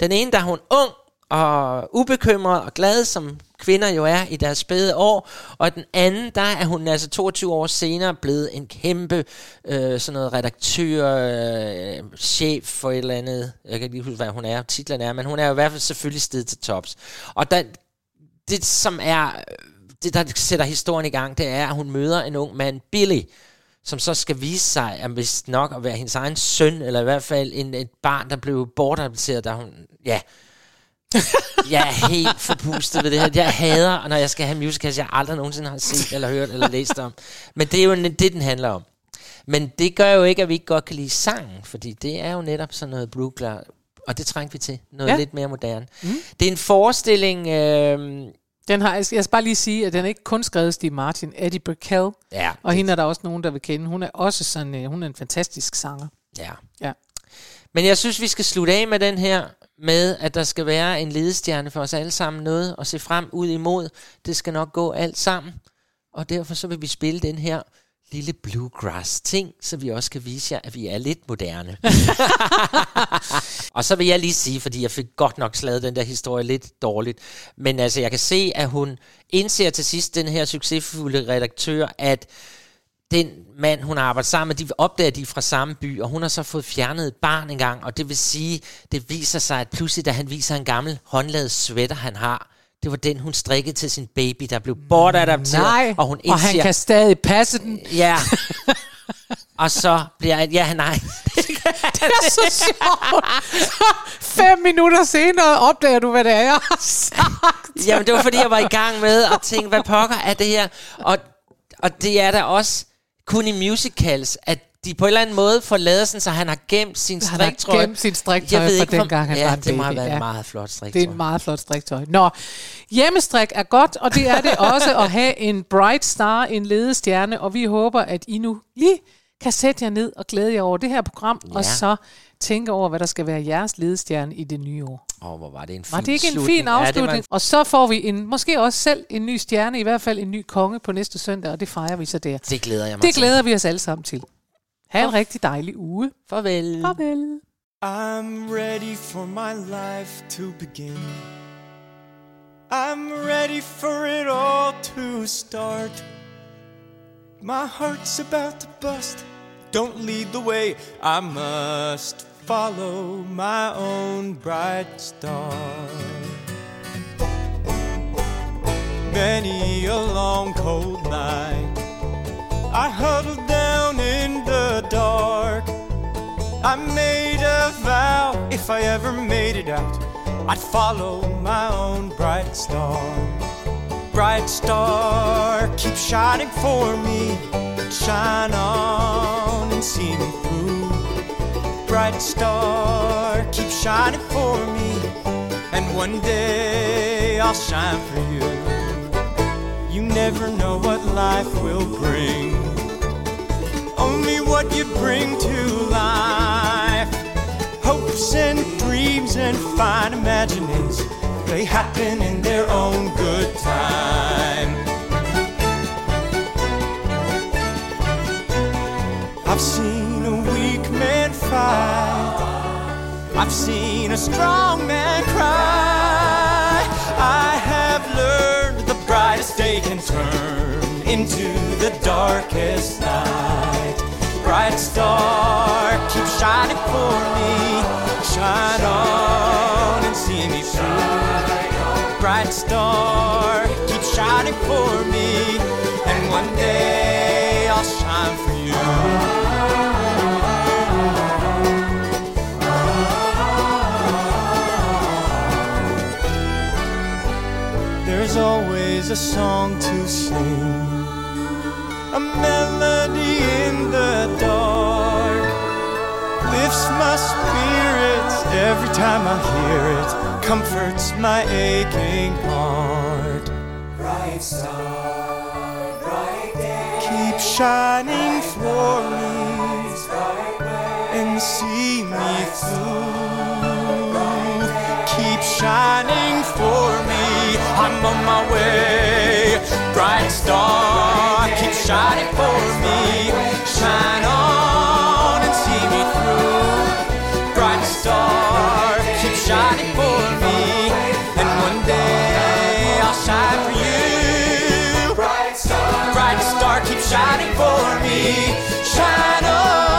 Den ene, der er hun ung og ubekymret og glad, som kvinder jo er i deres spæde år. Og den anden, der er hun altså toogtyve år senere blevet en kæmpe øh, sådan noget redaktør, øh, chef for et eller andet. Jeg kan ikke lige huske, hvad hun er, titlen er, men hun er jo i hvert fald selvfølgelig steget til tops. Og der, det, som er, det, der sætter historien i gang, det er, at hun møder en ung mand, Billy, som så skal vise sig, at hvis nok at være hendes egen søn, eller i hvert fald en, et barn, der blev bortadopteret, der hun... Ja, jeg er helt forpustet ved det her. Jeg hader, når jeg skal have musicals, jeg aldrig nogensinde har set, eller hørt, eller læst om. Men det er jo det, den handler om. Men det gør jo ikke, at vi ikke godt kan lide sangen, fordi det er jo netop sådan noget bluegrass, og det trænger vi til. Noget ja. lidt mere moderne. Mm. Det er en forestilling... Øh... Den har, jeg skal bare lige sige, at den er ikke kun skrevet Steve Martin, Eddie Brickell, ja, og hende er der også nogen, der vil kende. Hun er også sådan, øh, hun er en fantastisk sanger. Ja. ja. Men jeg synes, vi skal slutte af med den her, med at der skal være en ledestjerne for os alle sammen, noget at se frem ud imod. Det skal nok gå alt sammen. Og derfor så vil vi spille den her lille bluegrass-ting, så vi også kan vise jer, at vi er lidt moderne. Og så vil jeg lige sige, fordi jeg fik godt nok slaget den der historie lidt dårligt, men altså jeg kan se, at hun indser til sidst, den her succesfulde redaktør, at den mand, hun har arbejdet sammen med, de opdager, de fra samme by, og hun har så fået fjernet et barn engang, og det vil sige, det viser sig, at pludselig, da han viser en gammel håndlavet sweater, han har, Det var den, hun strikkede til sin baby, der blev bortadopteret. Nej, og, hun indser, og han kan stadig passe den. Ja. Og så bliver han... Ja, nej. Det er så sjovt. Fem minutter senere opdager du, hvad det er, jeg har sagt. Jamen, det var, fordi jeg var i gang med at tænke, hvad pokker er det her? Og, og det er der også kun i musicals, at de på en eller anden måde får lavet sådan, så han har gemt sin striktrøje. Han har gemt sin striktrøje fra den gang, han ja, var en baby. Ja, det må have været en meget flot striktøj. Det er en meget flot striktøj. Nå, hjemmestrik er godt, og det er det også at have en bright star, en ledestjerne, og vi håber, at I nu lige kan sætte jer ned og glæde jer over det her program, ja. Og så tænke over, hvad der skal være jeres ledestjerne i det nye år. Åh, oh, hvor var det en fin var det ikke en fin afslutning? Ja, en... Og så får vi en, måske også selv en ny stjerne, i hvert fald en ny konge på næste søndag, og det fejrer vi så der. Det glæder jeg mig Det glæder til. Vi os alle sammen til. Ha' en rigtig dejlig uge. Farvel. Farvel. I'm ready for my life to begin. I'm ready for it all to start. My heart's about to bust. Don't lead the way. I must follow my own bright star. Many a long cold night I huddled down in the dark. I made a vow, if I ever made it out, I'd follow my own bright star. Bright star, keep shining for me. Shine on and see me through. Bright star, keep shining for me. And one day I'll shine for you. You never know what life will bring, only what you bring to life. Hopes and dreams and fine imaginings, they happen in their own good time. I've seen a weak man fight, I've seen a strong man cry. I have learned the brightest day can turn into the darkest night. Bright star, keep shining for me. Shine on and see me through. Bright star, keep shining for me. And one day I'll shine for you. There's always a song to sing, a melody in the dark. Lifts my spirits every time I hear it, comforts my aching heart. Bright star, bright day, keep shining for me, and see me through. Keep shining for me. I'm on my way, bright star, keep shining for me. Shine on and see me through. Bright star, keep shining for me. And one day I'll shine for you. Bright star, keep shining for me. Shine on.